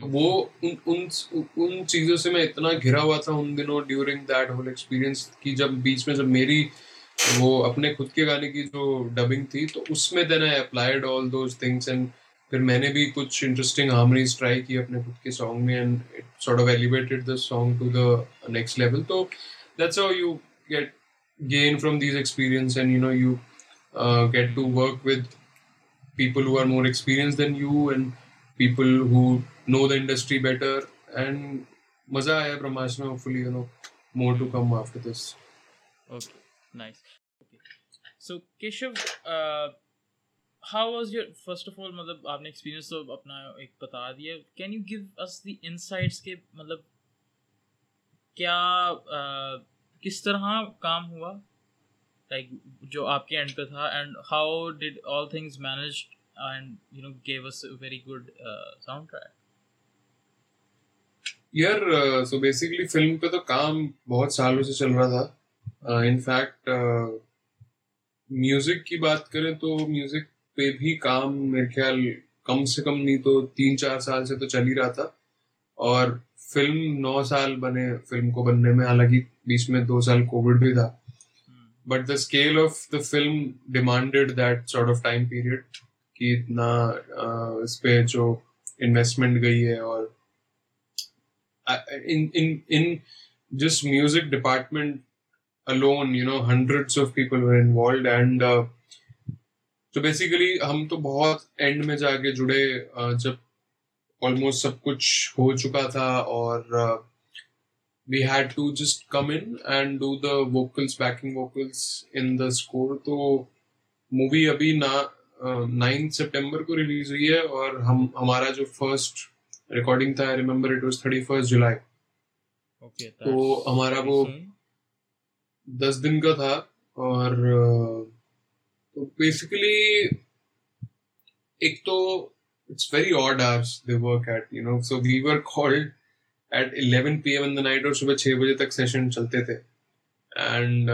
وہ ان چیزوں سے میں اتنا گھرا ہوا تھا ان دنوں ڈیورنگ دیٹ ہول ایکسپیرئنس کہ جب بیچ میں جب میری وہ اپنے خود کے گانے کی جو ڈبنگ تھی تو اس میں then I applied all those things, and پھر میں نے بھی کچھ انٹرسٹنگ ہارمونیز ٹرائی کی اپنے خود کے سانگ میں, and it sort of elevated the song to the next level. تو that's how you get gain from these experience, and you know you get to work with people who are more experience than you and people who know the industry better, and مزہ آیا برہماسٹر میں. Hopefully you know more to come after this. Okay nice okay. So Keshav uh, how was your first of all matlab aapne experience to apna ek bata diya, can you give us the insights ke matlab kya uh, kis tarah kaam hua like jo aapke end pe tha, and how did all things managed and you know gave us a very good uh, soundtrack. یار so basically film کا تو کام بہت سالوں سے چل رہا تھا. In fact music کی بات کریں تو میوزک پہ بھی کام میرے خیال کم سے کم نہیں تو تین چار سال سے تو چل ہی رہا تھا, اور فلم نو سال بنے فلم کو بننے میں, حالانکہ بیچ میں دو سال کووڈ بھی تھا. But the scale of the film demanded that sort of time period کہ اتنا اس پہ جو انویسٹمنٹ گئی ہے, اور in in in just music department alone, you know, hundreds of people were involved, and uh, so basically ہم تو بہت اینڈ میں جا کے جڑے جب almost سب کچھ ہو چکا تھا, اور we had to just come in and do the vocals, backing vocals in the score. تو movie ابھی نائن سپٹمبر کو ریلیز ہوئی ہے, اور ہم ہمارا جو فرسٹ ریکارڈنگ تھا, I remember it was thirty-first July. Okay, تو ہمارا وہ دس دن کا تھا, اور تو بیسیکلی ایک تو it's very odd hours they work at, you know, so we were called at eleven p.m. in the night, اور صبح چھ بجے تک سیشن چلتے تھے. اینڈ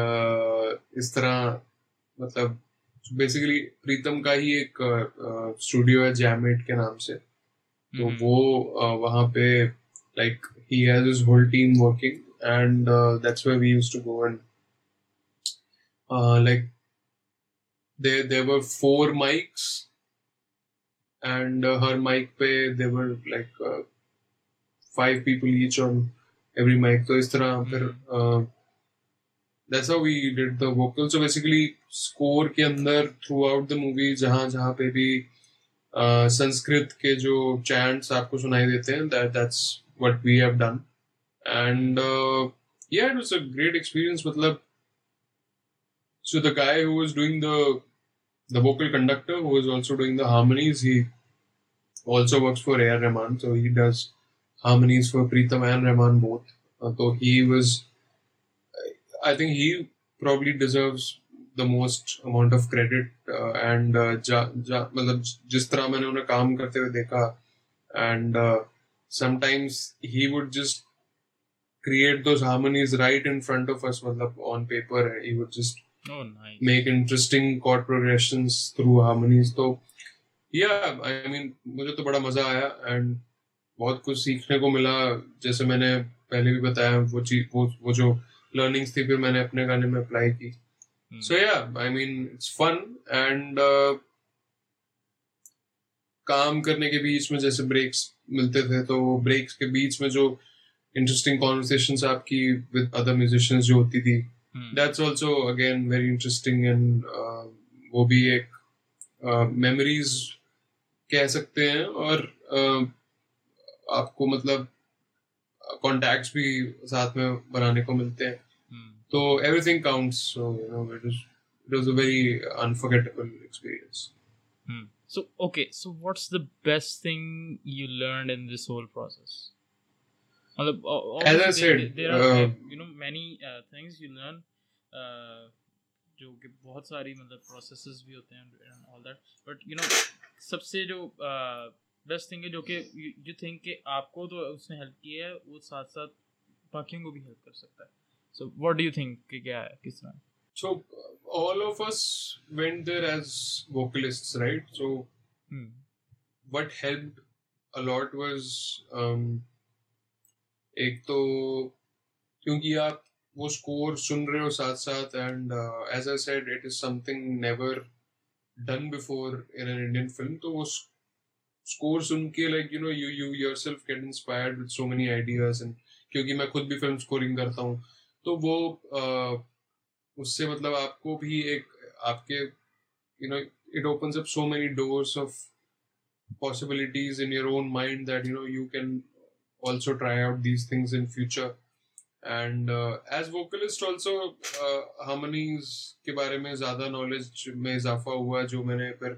اس طرح مطلب بیسیکلی پریتم کا ہی ایک اسٹوڈیو ہے جیم ایٹ کے نام سے, تو وہ وہاں پہ like he has his whole team working, and that's where we used to go, and like they there were four mics, and ہر مائک پہ they were like five people each on every mic. تو اس طرح پھر that's how we did the vocal. So basically score کے اندر throughout the movie جہاں جہاں پہ بھی سنسکرت کے جو چینٹس آپ کو سنائی دیتے ہیں, that that's what we have done, and uh, yeah, it was a great experience. مطلب so the guy who was doing the the vocal conductor, who was also doing the harmonies, he also works for A R Rahman, so he does harmonies for Pritam and Rahman both. Uh, so he was, I think he probably deserves the most amount of credit, uh, and uh, ja, ja, matlab jis tarah maine unhe kaam karte hue dekha, and uh, sometimes he would just create those harmonies right in front of us, matlab on paper he would just oh, nice. make interesting chord progressions through harmonies. So yeah, I mean mujhe to bada maza aaya and bahut kuch seekhne ko mila. jaise maine pehle bhi bataya, wo cheez wo, wo jo learnings thi phir maine apne gaane mein apply ki. So yeah, I mean it's fun, and کام کرنے کے بیچ میں جیسے breaks ملتے تھے, تو breaks کے بیچ میں جو انٹرسٹنگ کانورسیشنز آپ کی ود ادر میوزیشنز جو ہوتی تھی, that's also again very interesting, and وہ بھی ایک میموریز کہہ سکتے ہیں, اور آپ کو مطلب کانٹیکٹس بھی ساتھ میں بنانے کو ملتے ہیں. So everything counts, so you know it is it was a very unforgettable experience. Hmm. So okay, so what's the best thing you learned in this whole process? Matlab, as I said, there are uh, you know many uh, things you learn, uh, jo ke bahut sari matlab processes bhi hote hain and all that, but you know sabse jo uh, best thing hai jo ke you, you think ke aapko to usne help ki hai, wo sath sath bakiyon ko bhi help kar sakta hai. So what do you think, kya hai kis tarah? So all of us went there as vocalists, right? So hmm. what helped a lot was um ek to kyunki aap wo score sun rahe ho sath sath, and uh, as I said it is something never done before in an Indian film, to wo score sun ke like you know you you yourself get inspired with so many ideas, and kyunki main khud bhi film scoring karta hu, تو وہ اس سے مطلب آپ کو بھی ایک آپ کے you know it opens up so many doors of possibilities in your own mind that you know you can also try out these things in future. And as vocalist also harmonies کے بارے میں زیادہ knowledge میں اضافہ ہوا, جو میں نے پھر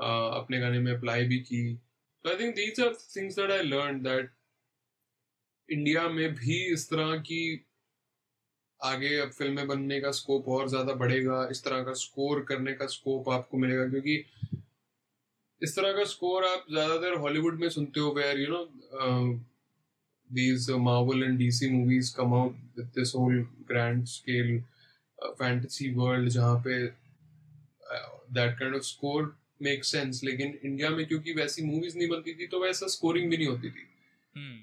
اپنے گانے میں اپلائی بھی کی. تو I think these are things that I learn that India میں بھی اس طرح کی آگے اب فلمیں بننے کا اسکوپ اور زیادہ بڑھے گا, اس طرح کا اسکور کرنے کا اسکوپ آپ کو ملے گا, کیونکہ اس طرح کا اسکور آپ زیادہ تر ہالی ووڈ میں سنتے ہو, where you know these uh, Marvel and D C movies come out with this whole grand scale uh, fantasy world jahan pe uh, that kind of score makes sense. لیکن India میں کیونکہ ویسی movies نہیں بنتی تھی تو ویسا scoring بھی نہیں ہوتی تھی.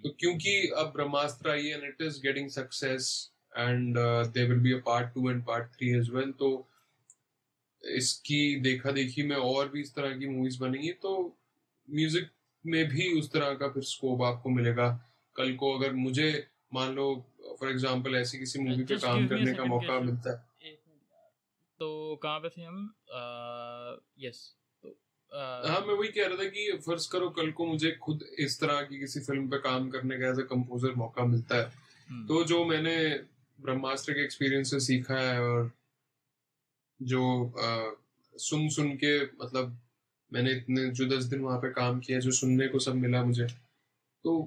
تو کیونکہ اب برہماستر آئی ہے and it is getting success and uh, there will be a part two and part three as well. تو اس کی دیکھا دیکھی میں اور بھی اس طرح کی موویز بنیں گی تو میوزک میں بھی اس طرح کا پھر سکوپ آپ کو ملے گا. کل کو اگر مجھے مان لو فار ایگزامپل ایسی کسی مووی پہ کام کرنے کا موقع ملتا ہے تو کہاں پہ تھے ہم؟ یس ہاں میں وہی کہہ رہا تھا کہ فرض کرو کل کو مجھے خود اس طرح کی کسی فلم پہ کام کرنے کا ایز اے کمپوزر موقع ملتا ہے تو جو میں نے برہماستر کے ایکسپیرئنس سے سیکھا ہے اور جو سن سن کے مطلب میں نے اتنے جو دس دن وہاں پہ کام کیا جو سننے کو سب ملا مجھے تو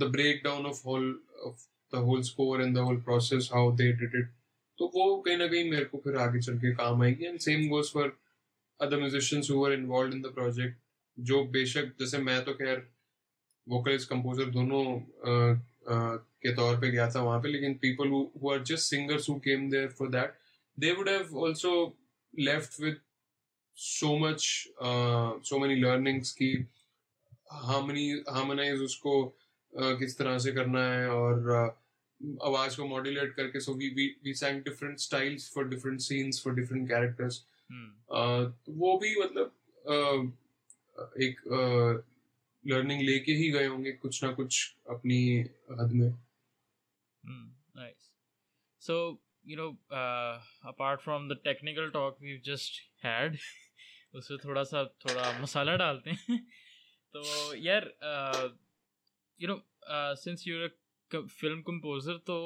the breakdown of whole the whole score and the whole process how they did it تو وہ کہیں نہ کہیں میرے کو پھر آگے چل کے کام آئے گی. And same goes for other musicians who were involved in the project جو بے شک جیسے میں تو خیر vocalist composer دونوں uh, uh, کے طور پہ گیا تھا وہاں پہ لیکن people who, who are just singers who came there for that they would have also left with so much uh, so many learnings کی harmony harmonize اس کو uh, کس طرح سے کرنا ہے اور uh, آواز کو modulate کر کے so we, we, we sang different styles for different scenes for different characters. وہ بھی مطلب ایک لرننگ لے کے ہی گئے ہوں گے کچھ نہ کچھ اپنی حد میں. So you know apart from the technical talk we've just had اس میں تھوڑا سا تھوڑا مسالہ ڈالتے ہیں تو یار you know since you a film composer تو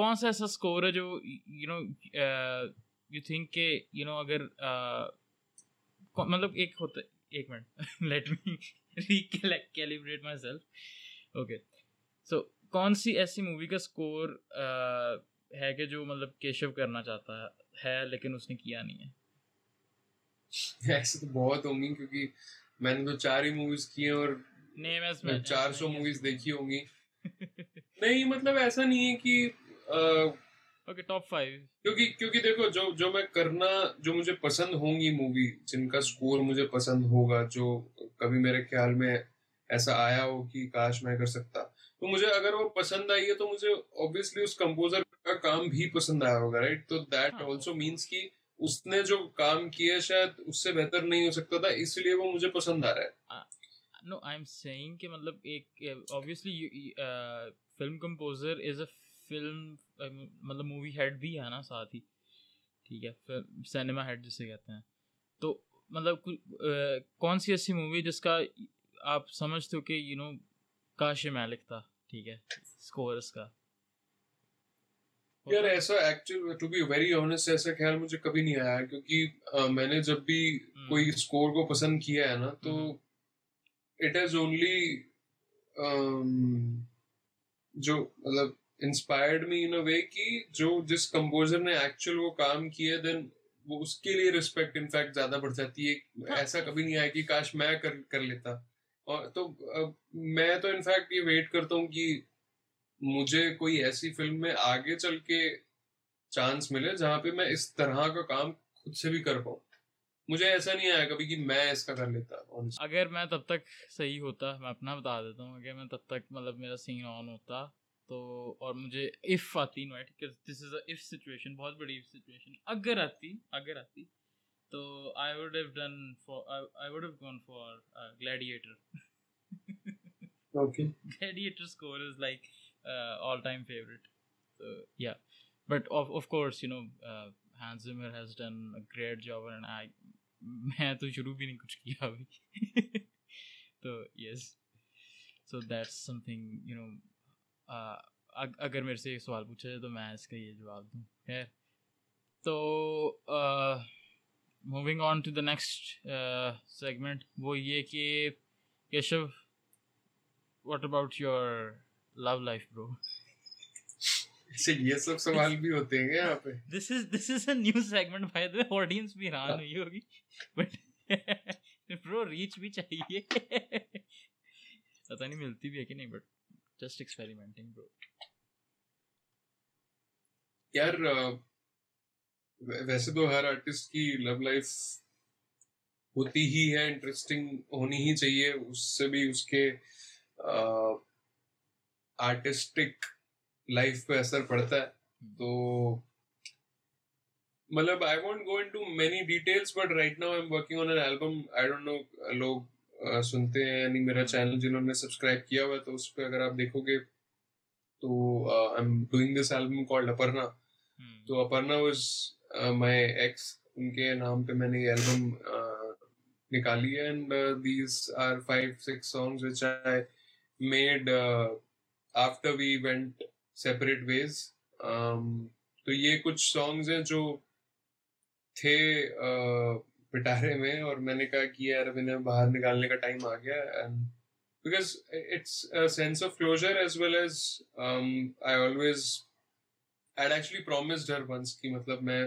کون سا ایسا اسکور ہے جو یو نو یو تھنک کہ یو نو اگر مطلب ایک ہوتا ایک minute let me recalibrate myself. Okay so کون سی ایسی مووی کا اسکور ہے کہ جو مطلب کیشو کرنا چاہتا ہے لیکن اس نے کیا نہیں ہے؟ ایسے تو بہت ہوں گی کیونکہ میں نے تو چار ہی موویز کی ہیں اور چار سو موویز دیکھی ہوں گی. نہیں مطلب ایسا نہیں ہے کہ اوکے ٹاپ فائیو کیونکہ کیونکہ دیکھو جو جو میں کرنا جو مجھے پسند ہوں گی مووی جن کا اسکور مجھے پسند ہوگا جو کبھی میرے خیال میں ایسا آیا ہو کہ کاش میں کر سکتا تو مجھے اگر وہ پسند آئی ہے تو مجھے obviously اس کمپوزر کا کام بھی پسند آیا ہوگا رائٹ. تو دیٹ آلسو مینس کہ اس نے جو کام کیا شاید اس سے بہتر نہیں ہو سکتا تھا اس لیے وہ مجھے پسند آ رہا ہے. نو آئی ایم سیئنگ کہ مطلب ایک obviously film composer is a film مطلب مووی ہیڈ بھی ہے نا ساتھ ہی ٹھیک ہے سینما ہیڈ جسے کہتے ہیں تو مطلب کون سی ایسی مووی جس کا آپ سمجھتے ہو کہ یو نو کاش یہ میں لکھتا ٹھیک ہے اسکور اس کا؟ یار ایسا actually to be very honest ایسا خیال مجھے کبھی نہیں آیا کیونکہ میں نے جب بھی کوئی اسکور کو پسند کیا ہے نا تو اٹ ہیز اونلی جو مطلب inspired me in a way کہ جو جس کمپوزر نے actual وہ کام کیا then وہ اس کے لیے respect in fact زیادہ بڑھ جاتی ہے. ایسا کبھی نہیں آیا کہ کاش میں کر کر لیتا اور تو میں تو in fact یہ wait کرتا ہوں کہ مجھے کوئی ایسی فلم میں آگے چل کے چانس ملے جہاں پہ میں اس طرح کا کام خود سے بھی کر پاؤں. مجھے ایسا نہیں آیا کبھی کہ میں اس کا کر لیتا. اگر میں تب تک صحیح ہوتا میں اپنا بتا دیتا ہوں اگر میں تب تک مطلب میرا سین آن ہوتا تو اور مجھے ایف آتی invite this is a F situation بہت بڑی ایف سچویشن اگر آتی اگر آتی تو I would have done for I would have gone for Gladiator. Okay Gladiator score is like all time favourite یا but of course you know Hans Zimmer has done a great job and I میں تو شروع بھی نہیں کچھ کیا ابھی تو yes so that's something you know اگر میرے سے ایک سوال پوچھا جائے تو میں اس کا یہ جواب دوں. خیر تو moving on to the next segment وہ یہ کہ Keshav what about your love life bro? یہ سب سوال بھی ہوتے ہیں یہاں پہ. This is this is a new segment by the way audience بھی حیران ہوئی ہوگی بٹ برو ریچ بھی چاہیے پتہ نہیں ملتی بھی ہے کہ نہیں, بٹ جسٹ ایکسپیریمنٹنگ برو. یار ویسے تو ہر آرٹسٹ کی لو لائف ہوتی ہی ہے, انٹرسٹنگ ہونی ہی چاہیے, اس سے بھی اس کے آرٹسٹک لائف پہ اثر پڑتا ہے. تو مطلب I won't go in too many details, but right now I am working on an album. I don't know لوگ سنتے ہیں یعنی میرا چینل جنہوں نے سبسکرائب کیا ہوا ہے تو اس پہ اگر آپ دیکھو گے تو I am doing this album called Aparna. تو اپرنا واز مائی ایکس, ان کے نام پہ میں نے یہ البم نکالی ہے, and these are five six songs which I made after we went separate ways. تو یہ کچھ سانگز ہیں جو تھے پٹارے میں, اور میں نے کہا کہ یار اب انہیں باہر نکالنے کا ٹائم آ گیا, and because it's sense of closure as well as I always I actually promised her once کہ مطلب میں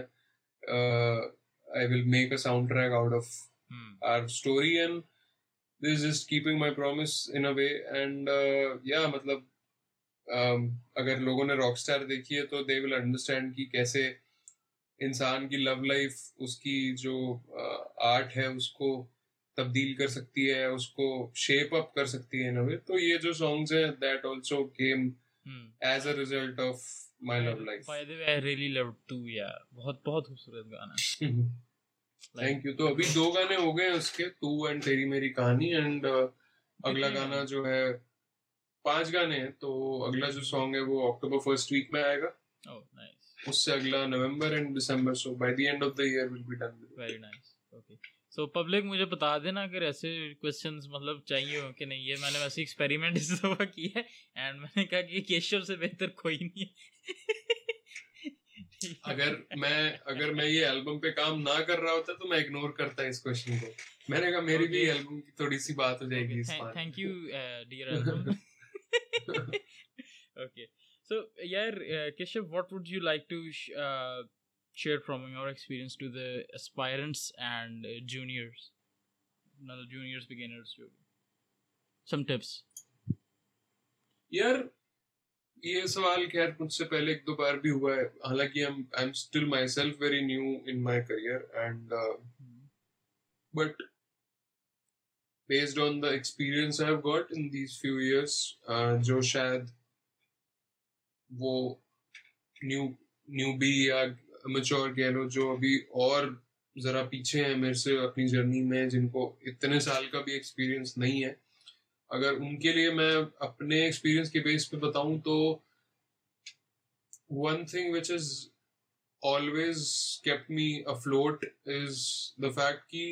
I will make a soundtrack out of hmm. our story, and this is keeping my promise in a way. And uh, yeah, matlab um, agar logon ne Rockstar dekhi hai to they will understand ki kaise insaan ki love life uski jo uh, art hai usko tabdeel kar sakti hai, usko shape up kar sakti hai in a way. To ye jo songs hai that also came hmm. as a result of My love life. By the way, I really loved too, yeah. بہت بہت خوبصورت گانا. Thank you. تو ابھی دو گانے ہو گئے اس کے, تو اینڈ تیری میری کہانی, اینڈ اگلا گانا جو ہے پانچ گانے ہیں. تو اگلا جو سانگ ہے وہ اکتوبر فرسٹ ویک میں آئے گا, اس سے اگلا November and December. So by the end of the year will be done. Very nice. Okay so public مجھے بتا دینا اگر ایسے کویشچنز مطلب چاہیے ہو کہ نہیں, یہ میں نے ویسے ایکسپیریمنٹ اس دفعہ کیا ہے, اینڈ میں نے کہا کہ کیشو سے بہتر کوئی نہیں ہے. اگر میں اگر میں یہ البم پہ کام نہ کر رہا ہوتا تو میں اگنور کرتا اس کویشچن کو. میں نے کہا میری بھی البم کی تھوڑی سی بات ہو جائے گی. Thank you dear album. Okay so یار Keshav, what would you like to share from your experience to the aspirants and uh, juniors, not juniors, beginners, some tips. yaar ye sawal khair mujhse pehle ek do baar bhi hua hai, halanki i'm i'm still myself very new in my career, and uh, hmm. but based on the experience I have got in these few years, uh, jo shayad wo new newbie ya mature کہہ لو, جو ابھی اور ذرا پیچھے ہیں میرے سے اپنی جرنی میں, جن کو اتنے سال کا بھی ایکسپیرئنس نہیں ہے, اگر ان کے لیے میں اپنے ایکسپیرئنس کے بیس پہ بتاؤں تو one thing which is always kept me afloat is the fact کہ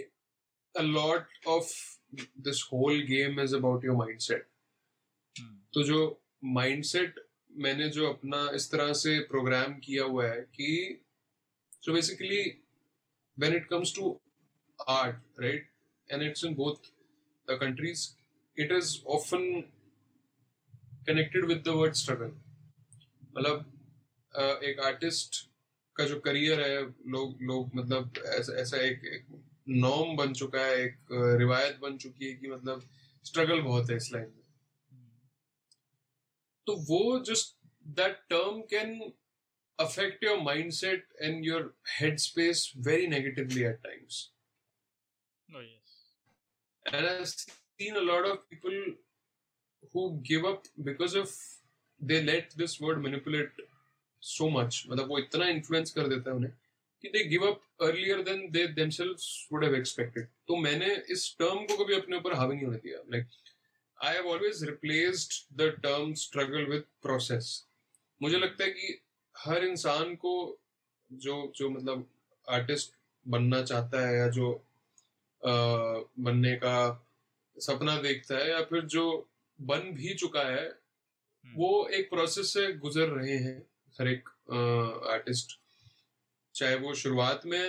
a lot of this whole game is about your mindset. تو جو مائنڈ سیٹ میں نے جو اپنا اس طرح سے پروگرام کیا ہوا ہے کہ so basically when it comes to art right, and it's in both the countries, it is often connected with the word struggle. مطلب ایک آرٹسٹ کا جو کریئر ہے, لوگ لوگ مطلب ایسا ایسا ایک نارم بن چکا ہے, ایک روایت بن چکی ہے کہ مطلب اسٹرگل بہت ہے اس لائن میں. تو وہ just that term can affect your mindset and your headspace very negatively at times. And I have seen a lot of people who give up because of they let this word manipulate so much. مطلب وہ اتنا influence کر دیتا ہے انہیں کہ they give up earlier than they themselves would have expected. تو میں نے اس ٹرم کو کبھی اپنے اوپر حاوی نہیں ہونے دیا. Like I have always replaced the term struggle with process. مجھے لگتا ہے کہ ہر انسان کو جو جو مطلب آرٹسٹ بننا چاہتا ہے, یا جو بننے کا سپنا دیکھتا ہے, یا پھر جو بن بھی چکا ہے, وہ ایک پروسیس سے گزر رہے ہیں. ہر ایک آرٹسٹ, چاہے وہ شروعات میں,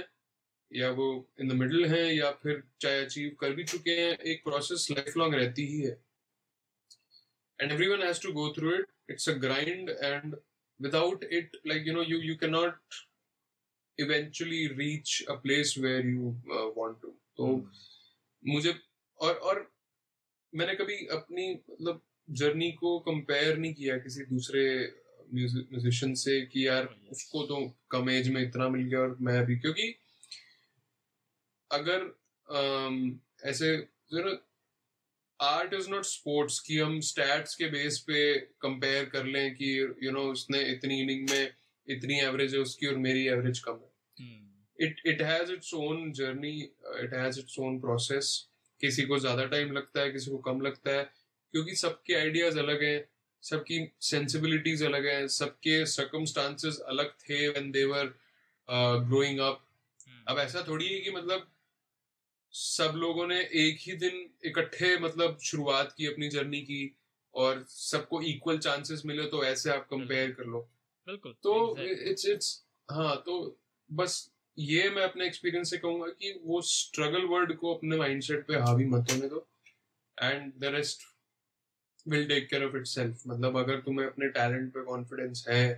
یا وہ ان دا مڈل ہیں, یا پھر چاہے اچیو کر بھی چکے ہیں, ایک پروسیس لائف لانگ رہتی ہی ہے. And everyone has to go through it. It's a grind, and without it, like, you know, you you cannot eventually reach a place where you uh, want to. So, mujhe aur aur میں نے کبھی اپنی مطلب journey کو compare نہیں کیا کسی دوسرے میوزیشن سے کہ یار اس کو تو کم ایج میں اتنا مل گیا اور میں بھی, کیونکہ اگر ایسے آرٹ از ناٹ اسپورٹس کہ ہم اسٹیٹس کے بیس پہ کمپیئر کر لیں کہ یو نو اس نے اتنی اننگ میں اتنی ایوریج ہے اس کی اور میری ایوریج کم ہے. It it has it's own journey, it has it's own process. کسی کو زیادہ ٹائم لگتا ہے, کسی کو کم لگتا ہے, کیونکہ سب کے آئیڈیاز الگ ہیں, سب کی سینسیبلٹیز الگ ہیں, سب کے سرکمسٹانسز الگ تھے when they were growing up. اب ایسا تھوڑی ہے کہ مطلب سب لوگوں نے ایک ہی دن اکٹھے مطلب شروعات کی اپنی جرنی کی اور سب کو ایکول چانسز ملے تو ایسے آپ کمپیئر کر لو. بالکل. تو اٹس اٹس ہاں تو بس یہ میں اپنے ایکسپیرینس سے کہوں گا کہ وہ اسٹرگل ورڈ کو اپنے مائنڈ سیٹ پہ حاوی مت ہونے دو, and the rest will take care of itself. مطلب اگر تمہیں اپنے ٹیلنٹ پہ کانفیڈینس ہے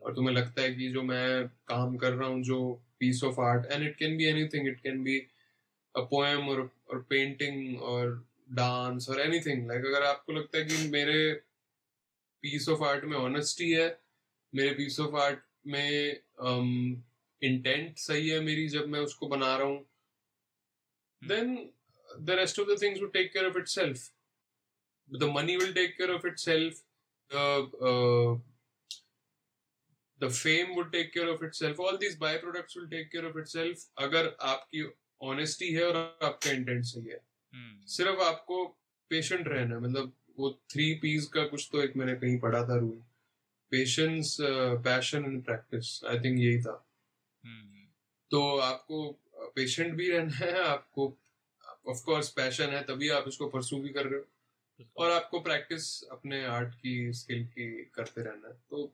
اور تمہیں لگتا ہے کہ جو میں کام کر رہا ہوں, جو piece of art, and it can be anything, it can be a poem اور پینٹنگ اور ڈانس اور اینی تھنگ, لائک اگر آپ کو لگتا ہے کہ میرے پیس آف آرٹ میں آنیسٹی ہے, میرے پیس آف آرٹ میں انٹینٹ صحیح ہے میری جب میں اس کو بنا رہا ہوں, دین the rest of the things will take care of itself. The money will take care of itself. The uh, the fame will take care of itself. All these byproducts will take care of itself. اگر آپ کی honesty ہے اور آپ کا intent صحیح ہے, صرف آپ کو پیشنٹ رہنا ہے. مطلب وہ تھری پیز کا کچھ تو ایک میں نے کہیں پڑھا تھا rule, patience, passion and practice, I think یہی تھا. تو آپ کو پیشنٹ بھی رہنا ہے, آپ کو آف کورس پیشن ہے تبھی آپ اس کو پرسو بھی کر رہے ہو, اور آپ کو پریکٹس اپنے آرٹ کی اسکل کی کرتے رہنا ہے. تو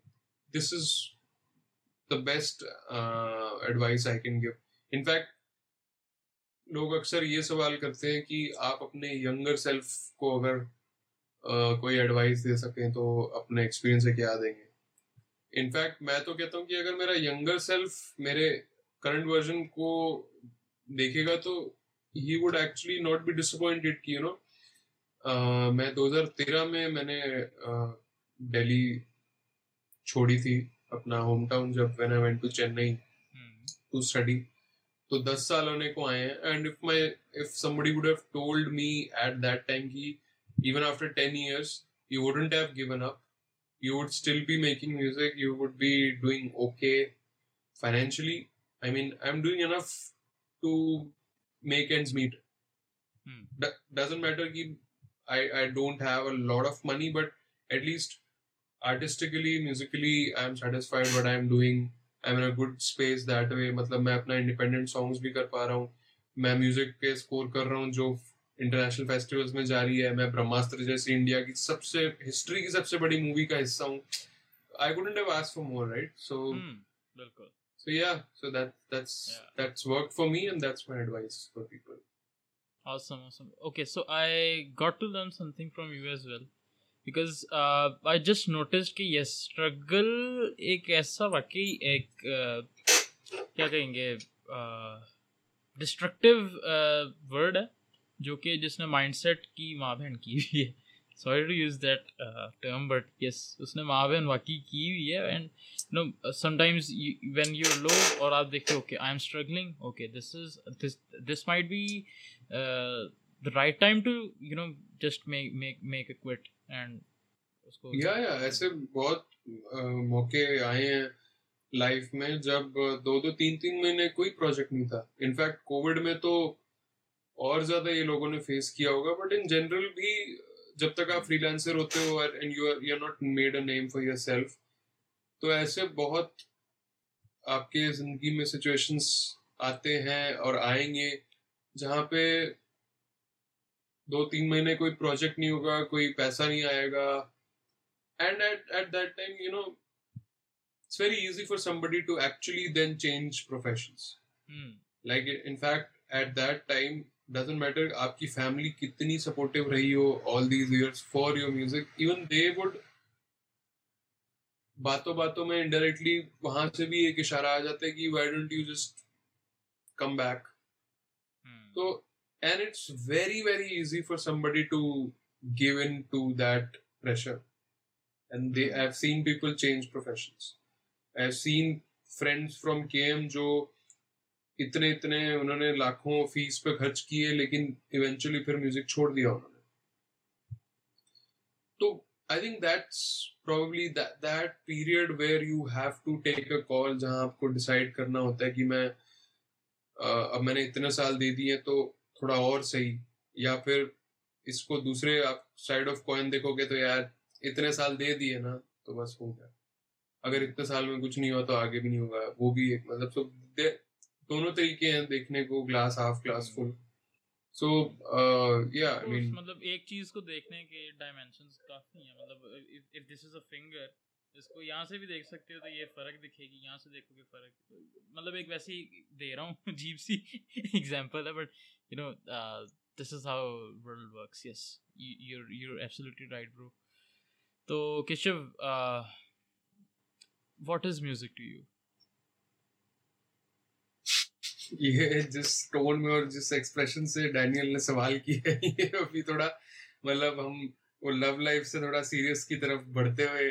this is the best advice I can give. In fact لوگ اکثر یہ سوال کرتے ہیں کہ آپ اپنے ینگر سیلف کو اگر کوئی ایڈوائس دے سکیں تو اپنے ایکسپیرئنس سے کیا دیں گے. انفیکٹ میں تو کہتا ہوں کہ اگر میرا ینگر سیلف میرے کرنٹ ورژن کو دیکھے گا تو ہی would actually not be disappointed کہ یو نو میں دو ہزار تیرہ میں میں نے دہلی چھوڑی تھی اپنا ہوم ٹاؤن جب when I went to Chennai to study, تو دس سال ہونے کو آئے ہیں. And if my if somebody would have told me at that time کہ even after ten years you wouldn't have given up, you would still be making music, you would be doing okay financially. I mean, I'm doing enough to make ends meet. Hmm. Do- doesn't matter ki I, I don't have a lot of money, but at least artistically, musically, I'm satisfied what I'm doing. I'm in a good space that way. Matlab, main apna independent songs bhi kar pa raha hun. Main music pe score kar raha hun, jo international festivals میں جاری ہے. میں برہماسٹر جیسی India کی سب سے history کی سب سے بڑی مووی کا حصہ ہوں. I couldn't have asked for more, right? So, بالکل. So yeah, so that that's that's worked for me and that's my advice for people. Awesome, awesome. Okay, so I got to learn something from you as well because uh, I just noticed کہ yes, struggle ایک ایسا واقعی ایک کیا کہیں گے destructive word ہے جو کہ جس نے مائنڈ سیٹ کی ماں بہن کی ہوئی ہے. Sorry to use that term but yes اس نے ماں بہن واقعی کی ہوئی ہے. And you know sometimes when you low اور آپ دیکھتے okay I am struggling, okay this is this this might be the right time to you know just make make a quit. And اس کو یا یا ایسے بہت موقع آئے ہیں لائف میں جب دو دو تین تین مہینے کوئی پروجیکٹ نہیں تھا. انفیکٹ کووڈ میں تو اور زیادہ یہ لوگوں نے فیس کیا ہوگا, بٹ ان جنرل بھی جب تک آپ فری لانسر ہوتے ہو and you are you are not made a name for yourself, تو ایسے بہت آپ کے زندگی میں سچویشنس آتے ہیں اور آئیں گے جہاں پہ دو تین مہینے کوئی پروجیکٹ نہیں ہوگا, کوئی پیسہ نہیں آئے گا. And at at that time you know it's very easy for somebody to actually then change professions. Like in fact at that time doesn't matter آپ کی فیملی کتنی سپورٹیو رہی ہو all these years for your music, even they would باتوں باتوں میں indirectly وہاں سے بھی ایک اشارہ آ جاتا ہے کہ why don't you just come back. تو And it's very, very easy for somebody to give in to that pressure. And they, I've seen people change professions. I've seen friends from K M جو اتنے اتنے انہوں نے لاکھوں face پہ خرچ کیے لیکن ایونچولی پھر میوزک چھوڑ دیا انہوں نے. تو I think that's probably that that period where you have to take a call جہاں آپ کو decide کرنا ہوتا ہے کہ میں اب میں نے اتنے سال دے دیے تو تھوڑا اور صحیح, یا پھر اس کو دوسرے آپ سائڈ آف کوائن دیکھو گے تو یار اتنے سال دے دیے نا تو بس ہو گیا, اگر اتنے سال میں کچھ نہیں ہوا تو آگے بھی نہیں ہوگا, وہ بھی ایک مطلب. سو دونوں طریقے ہیں دیکھنے کو, glass half glass full. So, uh, yeah, I mean... مطلب ایک چیز کو دیکھنے کے ڈائمینشنز کافی ہیں. مطلب if this is a finger, اس کو یہاں سے بھی دیکھ سکتے ہو تو یہ فرق دکھے گی, یہاں سے دیکھو گے فرق. مطلب ایک ویسے ہی دے رہا ہوں, عجیب سی ایگزامپل ہے, but you know this is how world works. Yes, you are you are absolutely right bro. تو Keshu, what is music to you? یہ جس ٹون میں اور جس ایکسپریشن سے ڈینیل نے سوال کیا ہے, یہ ابھی تھوڑا مطلب ہم وہ لو لائف سے تھوڑا سیریس کی طرف بڑھتے ہوئے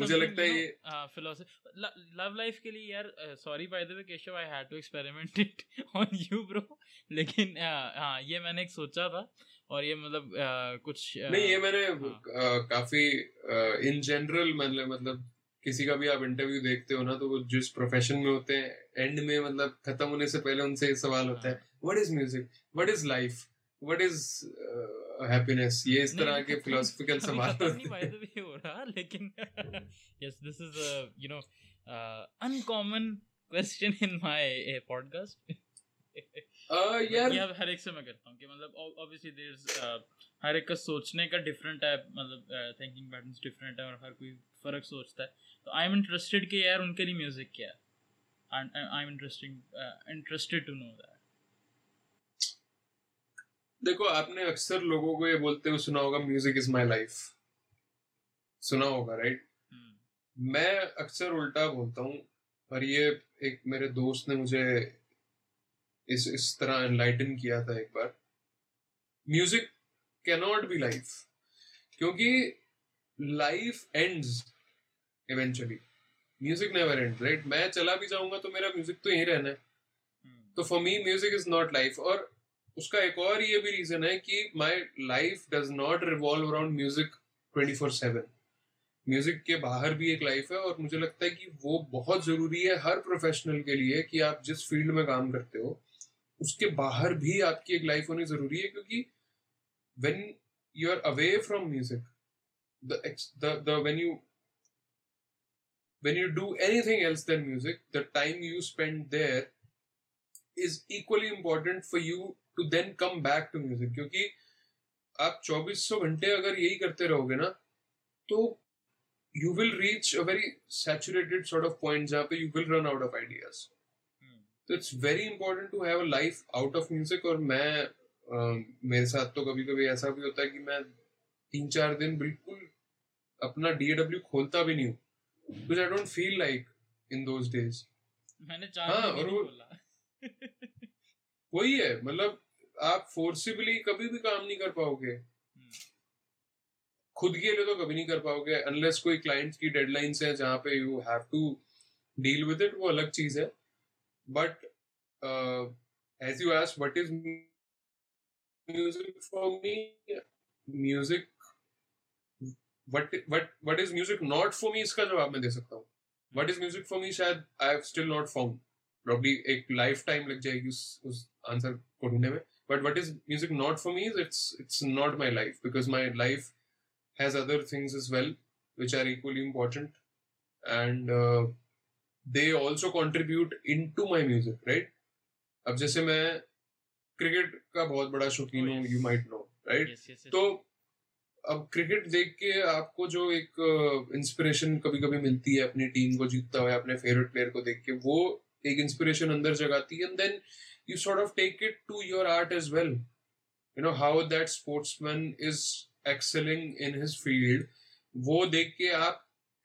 مجھے لگتا ہے یہ فلسفہ لو لائف کے لیے. یار sorry by the way Keshu, I had to experiment it on you bro, لیکن ہاں یہ میں نے ایک سوچا تھا اور یہ مطلب کچھ نہیں, یہ میں نے کافی ان جنرل مطلب مطلب کسی کا بھی آپ انٹرویو دیکھتے ہو نا تو وہ جس پروفیشن میں ہوتے ہیں اینڈ میں مطلب ختم ہونے سے پہلے ان سے یہ سوال ہوتا ہے, what is music, what is life, what is happiness. یہ اس طرح کے فلسفیکل سوال ہو رہا, لیکن yes this is you know uncommon question in my podcast. ہر ایک سے میں کرتا ہوں کہ مطلب obviously there is ہر ایک کا سوچنے کا ڈفرینٹ ہے, مطلب تھنکنگ پیٹرنس ڈفرینٹ ہے اور ہر کوئی فرق سوچتا ہے. تو آئی ایم انٹرسٹیڈ کہ یار ان کے لیے میوزک کیا ہے. I am interesting interested to know that. دیکھو آپ نے اکثر لوگوں کو یہ بولتے ہوئے سنا ہوگا, میوزک از مائی لائف, سنا ہوگا رائٹ. میں اکثر الٹا بولتا ہوں, اور یہ ایک میرے دوست نے مجھے اس اس طرح انلائٹن کیا تھا ایک بار, میوزک کی ناٹ بی لائف, کیونکہ life ends eventually, music never end right. میں چلا بھی جاؤں گا تو میرا میوزک تو یہیں رہنا ہے. تو for me music is not life. اور اس کا ایک اور یہ بھی ریزن ہے کہ my life does not revolve around music twenty four seven. Music کے باہر بھی ایک لائف ہے, اور مجھے لگتا ہے کہ وہ بہت ضروری ہے ہر پروفیشنل کے لیے کہ آپ جس فیلڈ میں کام کرتے ہو اس کے باہر بھی آپ کی ایک لائف ہونی ضروری ہے, کیونکہ when you are away from music, the the the when you when you do anything else than music, the time you spend there is equally important for you to then come back to music. کیونکہ آپ چوبیس سو گھنٹے اگر یہی کرتے رہو گے نا تو you will reach a very saturated sort of point جہاں پہ you will run out of ideas. So it's very important to have a life out of music. اور میں میرے ساتھ تو کبھی کبھی ایسا بھی ہوتا ہے کہ میں تین چار دن بالکل اپنا ڈی اے ڈبلیو کھولتا بھی نہیں ہوں, because I don't feel like in those days. میں نے چار دن کھولا, وہی ہے مطلب آپ فورسیبلی کبھی بھی کام نہیں کر پاؤ گے خود کے لیے, تو کبھی نہیں کر پاؤ گے unless کوئی کلائنٹس کی ڈیڈ لائنس ہیں جہاں پہ you have to deal with it, وہ الگ چیز ہے. But uh, as you asked, what is music for me? Music, what what what is music not for me? اس کا جواب میں دے سکتا ہوں. What is music for me? شاید I have still not found. Probably ایک لائف ٹائم لگ جائے گی اس اس آنسر کو ڈھونڈنے میں. But what is music not for me? It's it's not my life, because my life has other things as well, which are equally important, and uh, they also contribute into my music, right? اب جیسے میں cricket کا بہت بڑا شوقین ہوں, you might know right. تو اب کرکٹ دیکھ کے آپ کو جو ایک انسپریشن کبھی کبھی ملتی ہے اپنی ٹیم کو جیتتا ہوا, اپنے فیوریٹ پلیئر کو دیکھ کے, وہ ایک انسپریشن اندر جگاتی ہے. And then you sort of take it to your art as well, you know how that sportsman is excelling in his field, وہ دیکھ کے آپ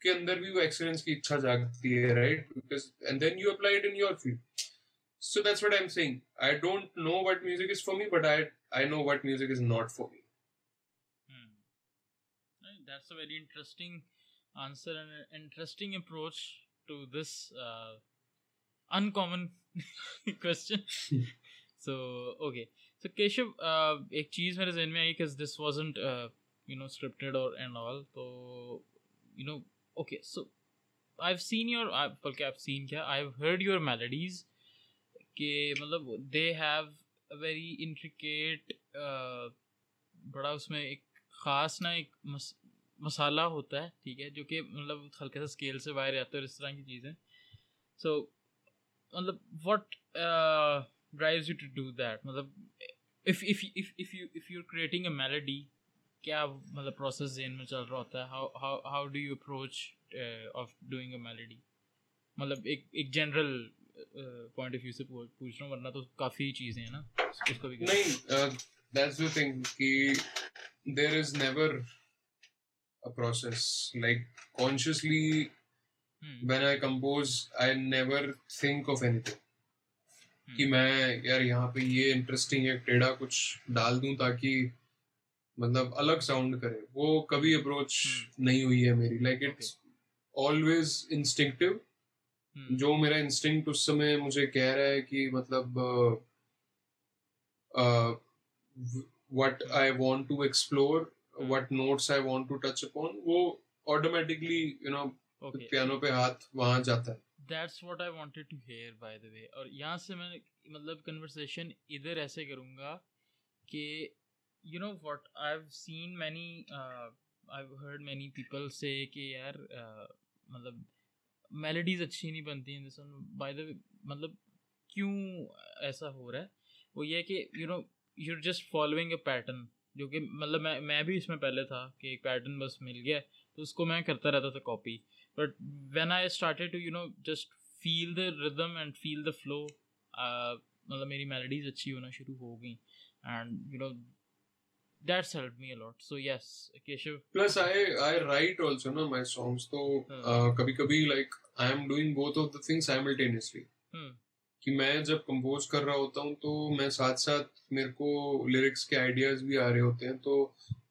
کے اندر بھی وہ ایکسلنس کی اچھا جاگتی ہے right. And then you apply it in your field. So that's what I'm saying. I don't know what music is for me, but I I know what music is not for me. Hmm. That's a very interesting answer and an interesting approach to this uh, uncommon question. So, okay. So, Keshav, uh, ایک چیز میرے ذہن میں آئی because this wasn't uh, you know, scripted or and all. So, you know, okay. So, I've seen your, بلکہ I've seen کیا, I've heard your melodies. کہ مطلب they have a very intricate, بڑا اس میں ایک خاص نا ایک مسالہ ہوتا ہے, ٹھیک ہے, جو کہ مطلب ہلکے سا اسکیل سے باہر آتا ہے, اور اس طرح کی چیزیں. سو مطلب what drives you to do that, مطلب if if if if you if you are creating a melody, کیا مطلب پروسیس ذہن میں چل رہا ہوتا ہے, how how how do you approach of doing a melody, مطلب ایک ایک جنرل پوائنٹ آف ویو سے پوچھ رہا ہوں, ورنہ تو کافی چیزیں ہیں نا اس کو بھی. نہیں, دیٹس دی تھنگ کہ there is never a process, like consciously when I compose I never think of anything کہ میں یار یہاں پہ یہ انٹرسٹنگ ایک ٹیڑھا کچھ ڈال دوں تاکہ مطلب الگ ساؤنڈ کرے, وہ کبھی اپروچ نہیں ہوئی ہے میری. لائک اٹس آلویز انسٹنکٹیو, جو میرا انسٹنکٹ اس سمے مجھے کہہ رہا ہے کہ مطلب what I want to explore, what notes I want to touch upon, وہ آٹومیٹکلی یو نو پیانو پہ ہاتھ وہاں جاتا ہے. That's what I wanted to hear by the way. اور یہاں سے میں مطلب کنورسیشن ادھر ایسے کروں گا کہ you know what I have seen many I have heard many people سے کہ یار مطلب میلڈیز اچھی نہیں بنتی ہیں بائی دا وے, مطلب کیوں ایسا ہو رہا ہے, وہ یہ ہے کہ you know you are just following a pattern, جو کہ مطلب میں میں بھی اس میں پہلے تھا کہ ایک پیٹرن بس مل گیا تو اس کو میں کرتا رہتا تھا copy, but when I started to you know just feel the rhythm and feel the flow, مطلب میری میلڈیز اچھی ہونا شروع ہو گئیں, and you know that's help me a lot. So yes Keshu, plus I I write also نا my songs, تو کبھی کبھی like I am doing both of the thing simultaneously, کہ میں جب کمپوز کر رہا ہوتا ہوں تو میں ساتھ ساتھ میرے کو لیرکس کے آئیڈیاز بھی آ رہے ہوتے ہیں, تو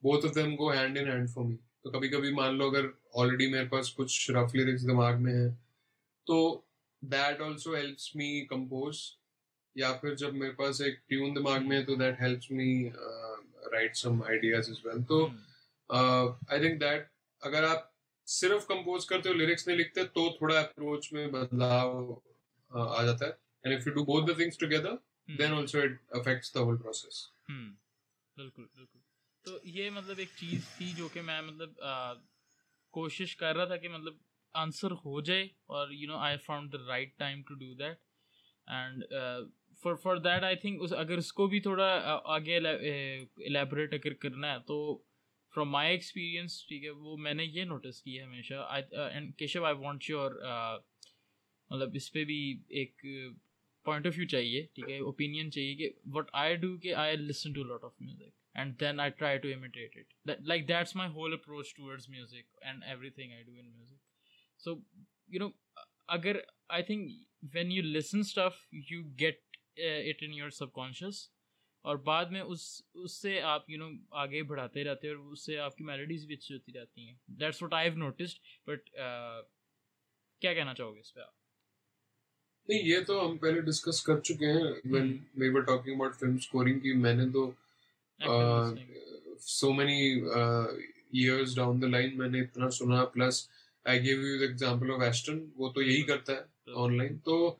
both of them go hand in hand for me. تو کبھی کبھی مان لو اگر آلریڈی میرے پاس کچھ رف لیرکس دماغ میں ہیں تو that also helps me compose, یا پھر جب میرے پاس ایک ٹیون دماغ میں ہے تو that helps me write some ideas as well. So, uh, I think that agar aap sirf compose karte ho, lyrics nahi likhte, to thoda approach mein badlav uh, aa jata hai. And if you do both the things together, hmm. then also it affects the whole process. Hmm. Bilkul, bilkul. So, ye matlab ek cheez thi jo ke main matlab koshish kar raha tha ki matlab answer ho jaye, or you know, I found the right time to do that. And uh, for for that I think us agar usko bhi thoda aage elaborate agar karna hai to from my experience, theek hai, wo maine ye notice kiya hamesha. I uh, and Keshav, I want your uh, matlab is pe bhi ek point of view chahiye, theek hai, opinion chahiye ki what I do, ki I listen to a lot of music and then I try to imitate it, that, like that's my whole approach towards music and everything I do in music. So you know, agar I think when you listen stuff you get it in your subconscious, اور بعد میں اس اس سے آپ you know آگے بڑھاتے رہتے ہیں اور اس سے آپ کی میلڈیز بھی اچھی ہوتی جاتی ہیں. That's what I have noticed, but کیا کہنا چاہو گے اس پہ آپ؟ نہیں, یہ تو ہم پہلے ڈسکس کر چکے ہیں when we were talking about film scoring, کہ میں نے تو so many years down the line میں نے اتنا سنا, plus I gave you the example of Ashton, وہ تو یہی کرتا ہے آن لائن, تو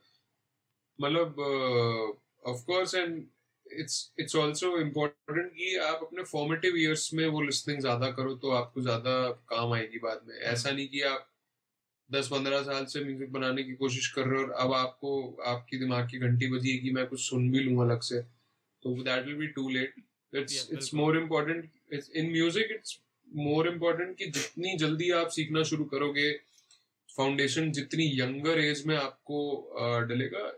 مطلب of course and it's it's also important کہ آپ اپنے فارمیٹیو ایئرس میں وہ لسننگ زیادہ کرو تو آپ کو زیادہ کام آئے گی بعد میں. ایسا نہیں کہ آپ دس پندرہ سال سے میوزک بنانے کی کوشش کر رہے ہو اور اب آپ کو آپ کی دماغ کی گھنٹی بجی کہ میں کچھ سن بھی لوں الگ سے, تو that will be too late. It's it's more important in music, it's more important کہ جتنی جلدی آپ سیکھنا شروع کرو گے, فاؤنڈیشن جتنی ینگر ایج میں آپ کو ڈلے گا,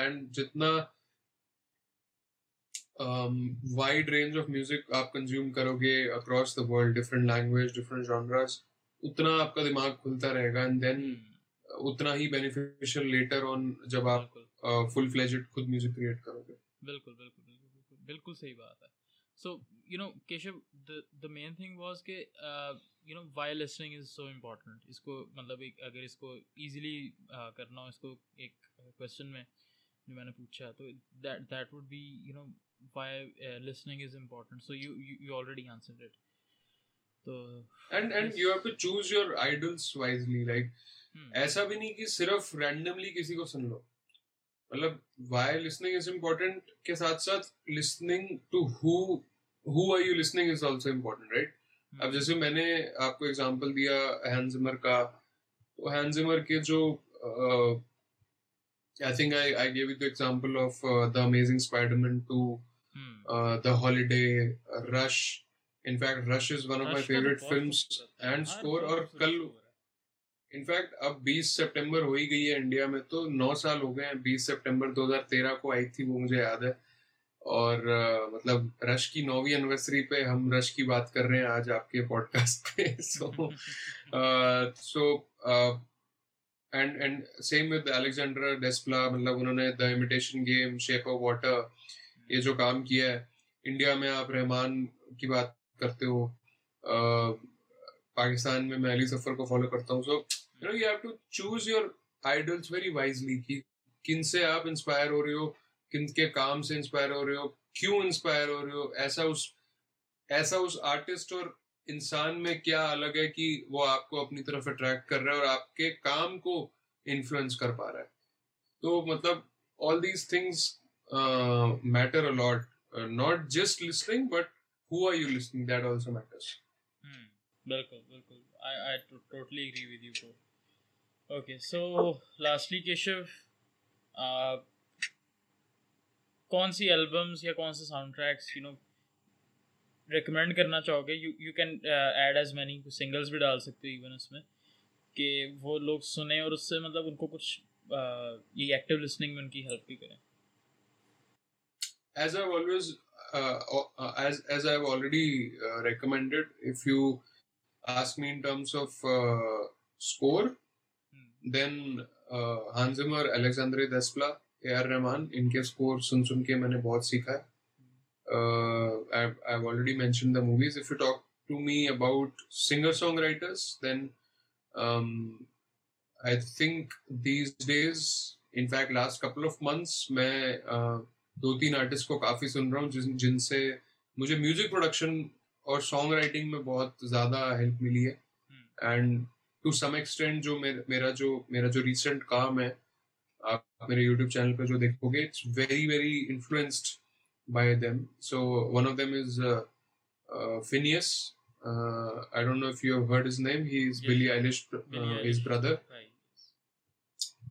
اینڈ جتنا وائڈ رینج آف میوزک آپ کنزیوم کرو گے across the world, different language, different genres, اتنا آپ کا دماغ کھلتا رہے گا, اینڈ دین اتنا ہی بینیفیشیل لیٹر آن جب آپ فل فلیجڈ خود میوزک کریٹ کرو گے. بالکل بالکل بالکل بالکل صحیح بات ہے. So you know Keshu the main thing was کہ you know while listening is so important. اس کو مطلب اگر اس کو ایزیلی کرنا ہو اس کو ایک کویشچن میں جو میں نے پوچھا تو that that would be you know Y listening is important. So you you already answered it. تو and and you have to choose your idols wisely. Like ایسا بھی نہیں کہ صرف رینڈملی کسی کو سن لو. مطلب why listening is important کے ساتھ ساتھ listening to who who are you listening is also important, right? اب جیسے میں نے آپ کو example دیا ہینز زمر کا, تو ہینز زمر کے جو I think I I gave you the example of uh, The Amazing Spider-Man two, hmm. uh, The Holiday, uh, Rush. In fact Rush is one of Rush my favorite films and score. اور کل in fact اب بیس September ہو ہی گئی ہے India میں, تو نو سال ہو گئے ہیں. بیس سپٹمبر دو ہزار تیرہ کو آئی تھی وہ, مجھے یاد ہے. اور مطلب رش کی نویں اینیورسری پہ ہم رش کی بات کر رہے ہیں آج آپ کے پوڈ کاسٹ پہ. So so and and same with Alexander Desplat. مطلب انہوں نے the imitation game, shape of water, یہ جو کام کیا ہے. انڈیا میں آپ رحمان کی بات کرتے ہو, پاکستان میں میں علی ظفر کو فالو کرتا ہوں. So you know you have to choose your idols very wisely کہ کن سے آپ انسپائر ہو رہے ہو, کن کے کام سے انسپائر ہو رہے ہو, کیوں انسپائر ہو رہے ہو. ایسا اس ایسا اس آرٹسٹ اور انسان میں کیا الگ ہے کہ وہ آپ کو اپنی طرف اٹریکٹ کر رہا ہے اور آپ کے کام کو انفلوئنس کر پا رہا ہے. تو مطلب all these things matter a lot, not just listening but who are you listening, that also matters. بالکل بالکل I totally agree with you. Okay so lastly Keshu, کون سی البمس یا کون سے soundtracks you know recommend کرنا چاہو گے؟ You can add as many, singles بھی ڈال سکتے ہو ایون اس میں, کہ وہ لوگ سنیں اور اس سے مطلب ان کو کچھ یہ ایکٹیو لسننگ میں ان کی ہیلپ بھی کریں. As I always as I already recommended, if you ask me in terms of uh, score, hmm. then uh, Hans Zimmer, Alexandre Desplat, A R. Rahman, in ke score sun sun ke maine bahut sikha hai. uh, I've, I've already mentioned the movies. If you talk to me about singer-songwriters, then um, I think these days, in fact last couple of months, main uh, do teen artists ko kafi sun raha hu jin se mujhe music production اور songwriting میں بہت زیادہ help ملی ہے. And to some extent جو میرا جو میرا جو ریسنٹ کام ہے, آپ میرے یوٹیوب چینل پہ جو دیکھو گے, it's very very influenced by them. So one of them is Finneas. I don't know if you have heard his name. He is Billie Eilish his brother.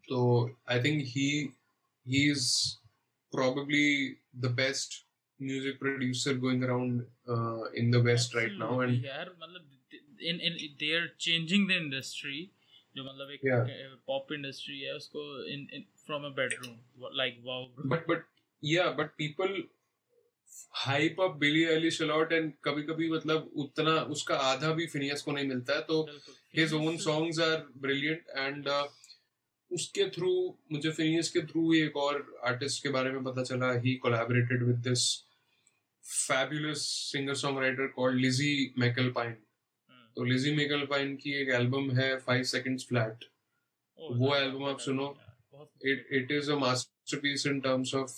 تو I think he he is probably the best music producer going around uh, in the west. Absolutely. Right now, and yeah, matlab in in they are changing the industry, jo matlab ek yeah. pop industry hai usko in, in from a bedroom, like wow bro. but but yeah but people hype up Billie Eilish a lot, and kabhi kabhi matlab utna uska aadha bhi Phineas ko nahi milta hai. To his own songs are brilliant, and uh, اس کے through مجھے فینیس کے through ایک اور artist کے بارے میں پتہ چلا. He collaborated with this fabulous singer songwriter called Lizzie McAlpine. تو Lizzie McAlpine کی ایک البم ہے five seconds flat. وہ البم آپ سنو, it it is a masterpiece in terms of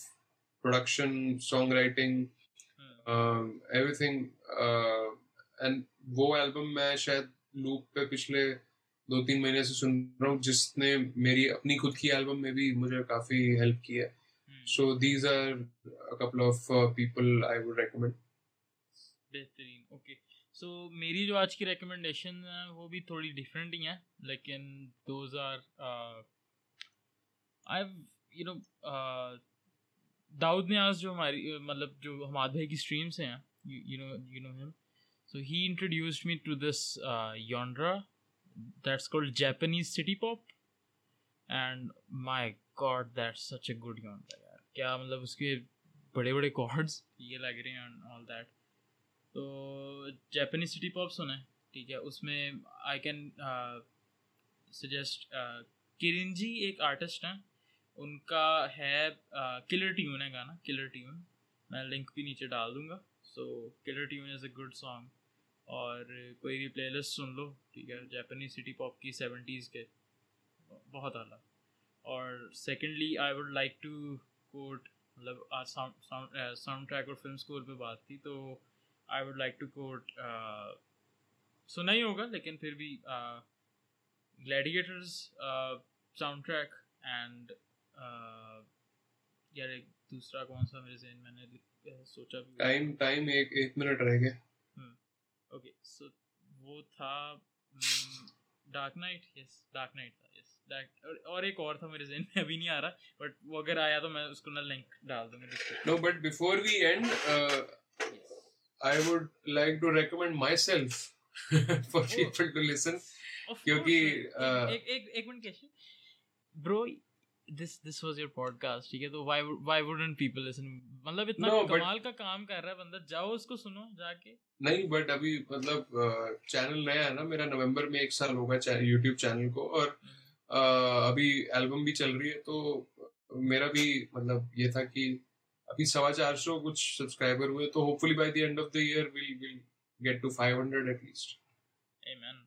production, songwriting, um, everything. uh, and وہ album میں شاید لوپ پہ پچھلے دو تین مہینے سے سن رہا ہوں, جس نے میری اپنی خود کی البم میں بھی مجھے کافی ہیلپ کی ہے. So these are a couple of uh, people I would recommend. بہترین. اوکے سو میری جو آج کی ریکمینڈیشن ہیں وہ بھی تھوڑی ڈفرینٹ ہی ہیں, لیکن those are I you know Dawood Niaz جو ہماری مطلب جو حماد بھائی کی اسٹریم سے ہیں, یو نو یو نو ہم, so he introduced me to this یونڈرا that's called Japanese city pop, and my God that's such a good یونڈرا. کیا مطلب اس کے بڑے بڑے کارڈز یہ لگ رہے ہیں آل دیٹ. تو جیپنیز سٹی پاپ سنیں, ٹھیک ہے. اس میں آئی کین سجیسٹ کرنجی ایک آرٹسٹ ہیں, ان کا ہے کلر ٹیون ہے گانا, کلر ٹیون, میں لنک بھی نیچے ڈال دوں گا. So colour tune is a good song, اور کوئی بھی پلے لسٹ سن لو, ٹھیک ہے, جاپانیز سٹی پاپ کی سیونٹیز کے, بہت اعلیٰ. اور secondly I would like to quote, مطلب آج ساؤنڈ ساؤنڈ ٹریک اور فلم اسکور پہ بات تھی, تو I would like to quote, سنا ہی ہوگا لیکن پھر بھی, گلیڈیٹرز ساؤنڈ ٹریک اینڈ یار ایک دوسرا کون سا میرے ذہن میں نے سوچا بھی, ٹائم ٹائم ایک ایک منٹ رہ گیا. اوکے سو وہ تھا Dark Knight, yes Dark Knight تھا, یس. اور ایک اور تھا میرے ذہن میں ابھی نہیں آ رہا, بٹ وہ اگر آیا تو میں اس کو نہ لنک ڈال دوں گا. No but before we end I would like to recommend myself for people to listen, کیونکہ ایک ایک منٹ کیشو برو, this this was your podcast, ٹھیک ہے, تو why why wouldn't people listen, مطلب اتنا کمال کا کام کر رہا ہے بندہ, جاؤ اس کو سنو جا کے. نہیں بٹ ابھی مطلب چینل نیا ہے نا میرا, نومبر میں ایک سال ہوگا یوٹیوب چینل کو, اور ابھی البم بھی چل رہی ہے, تو میرا بھی مطلب یہ تھا کہ ابھی سوا چار سو کچھ سبسکرائبر ہوئے, تو hopefully by the end of the year will will get to five hundred at least. آمین.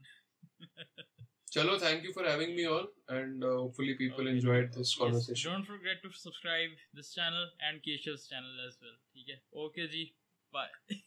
Chalo, thank you for having me on, and uh, hopefully people okay. enjoyed this yes. conversation. Don't forget to subscribe this channel and Keshav's channel as well. Okay, okay ji. Bye.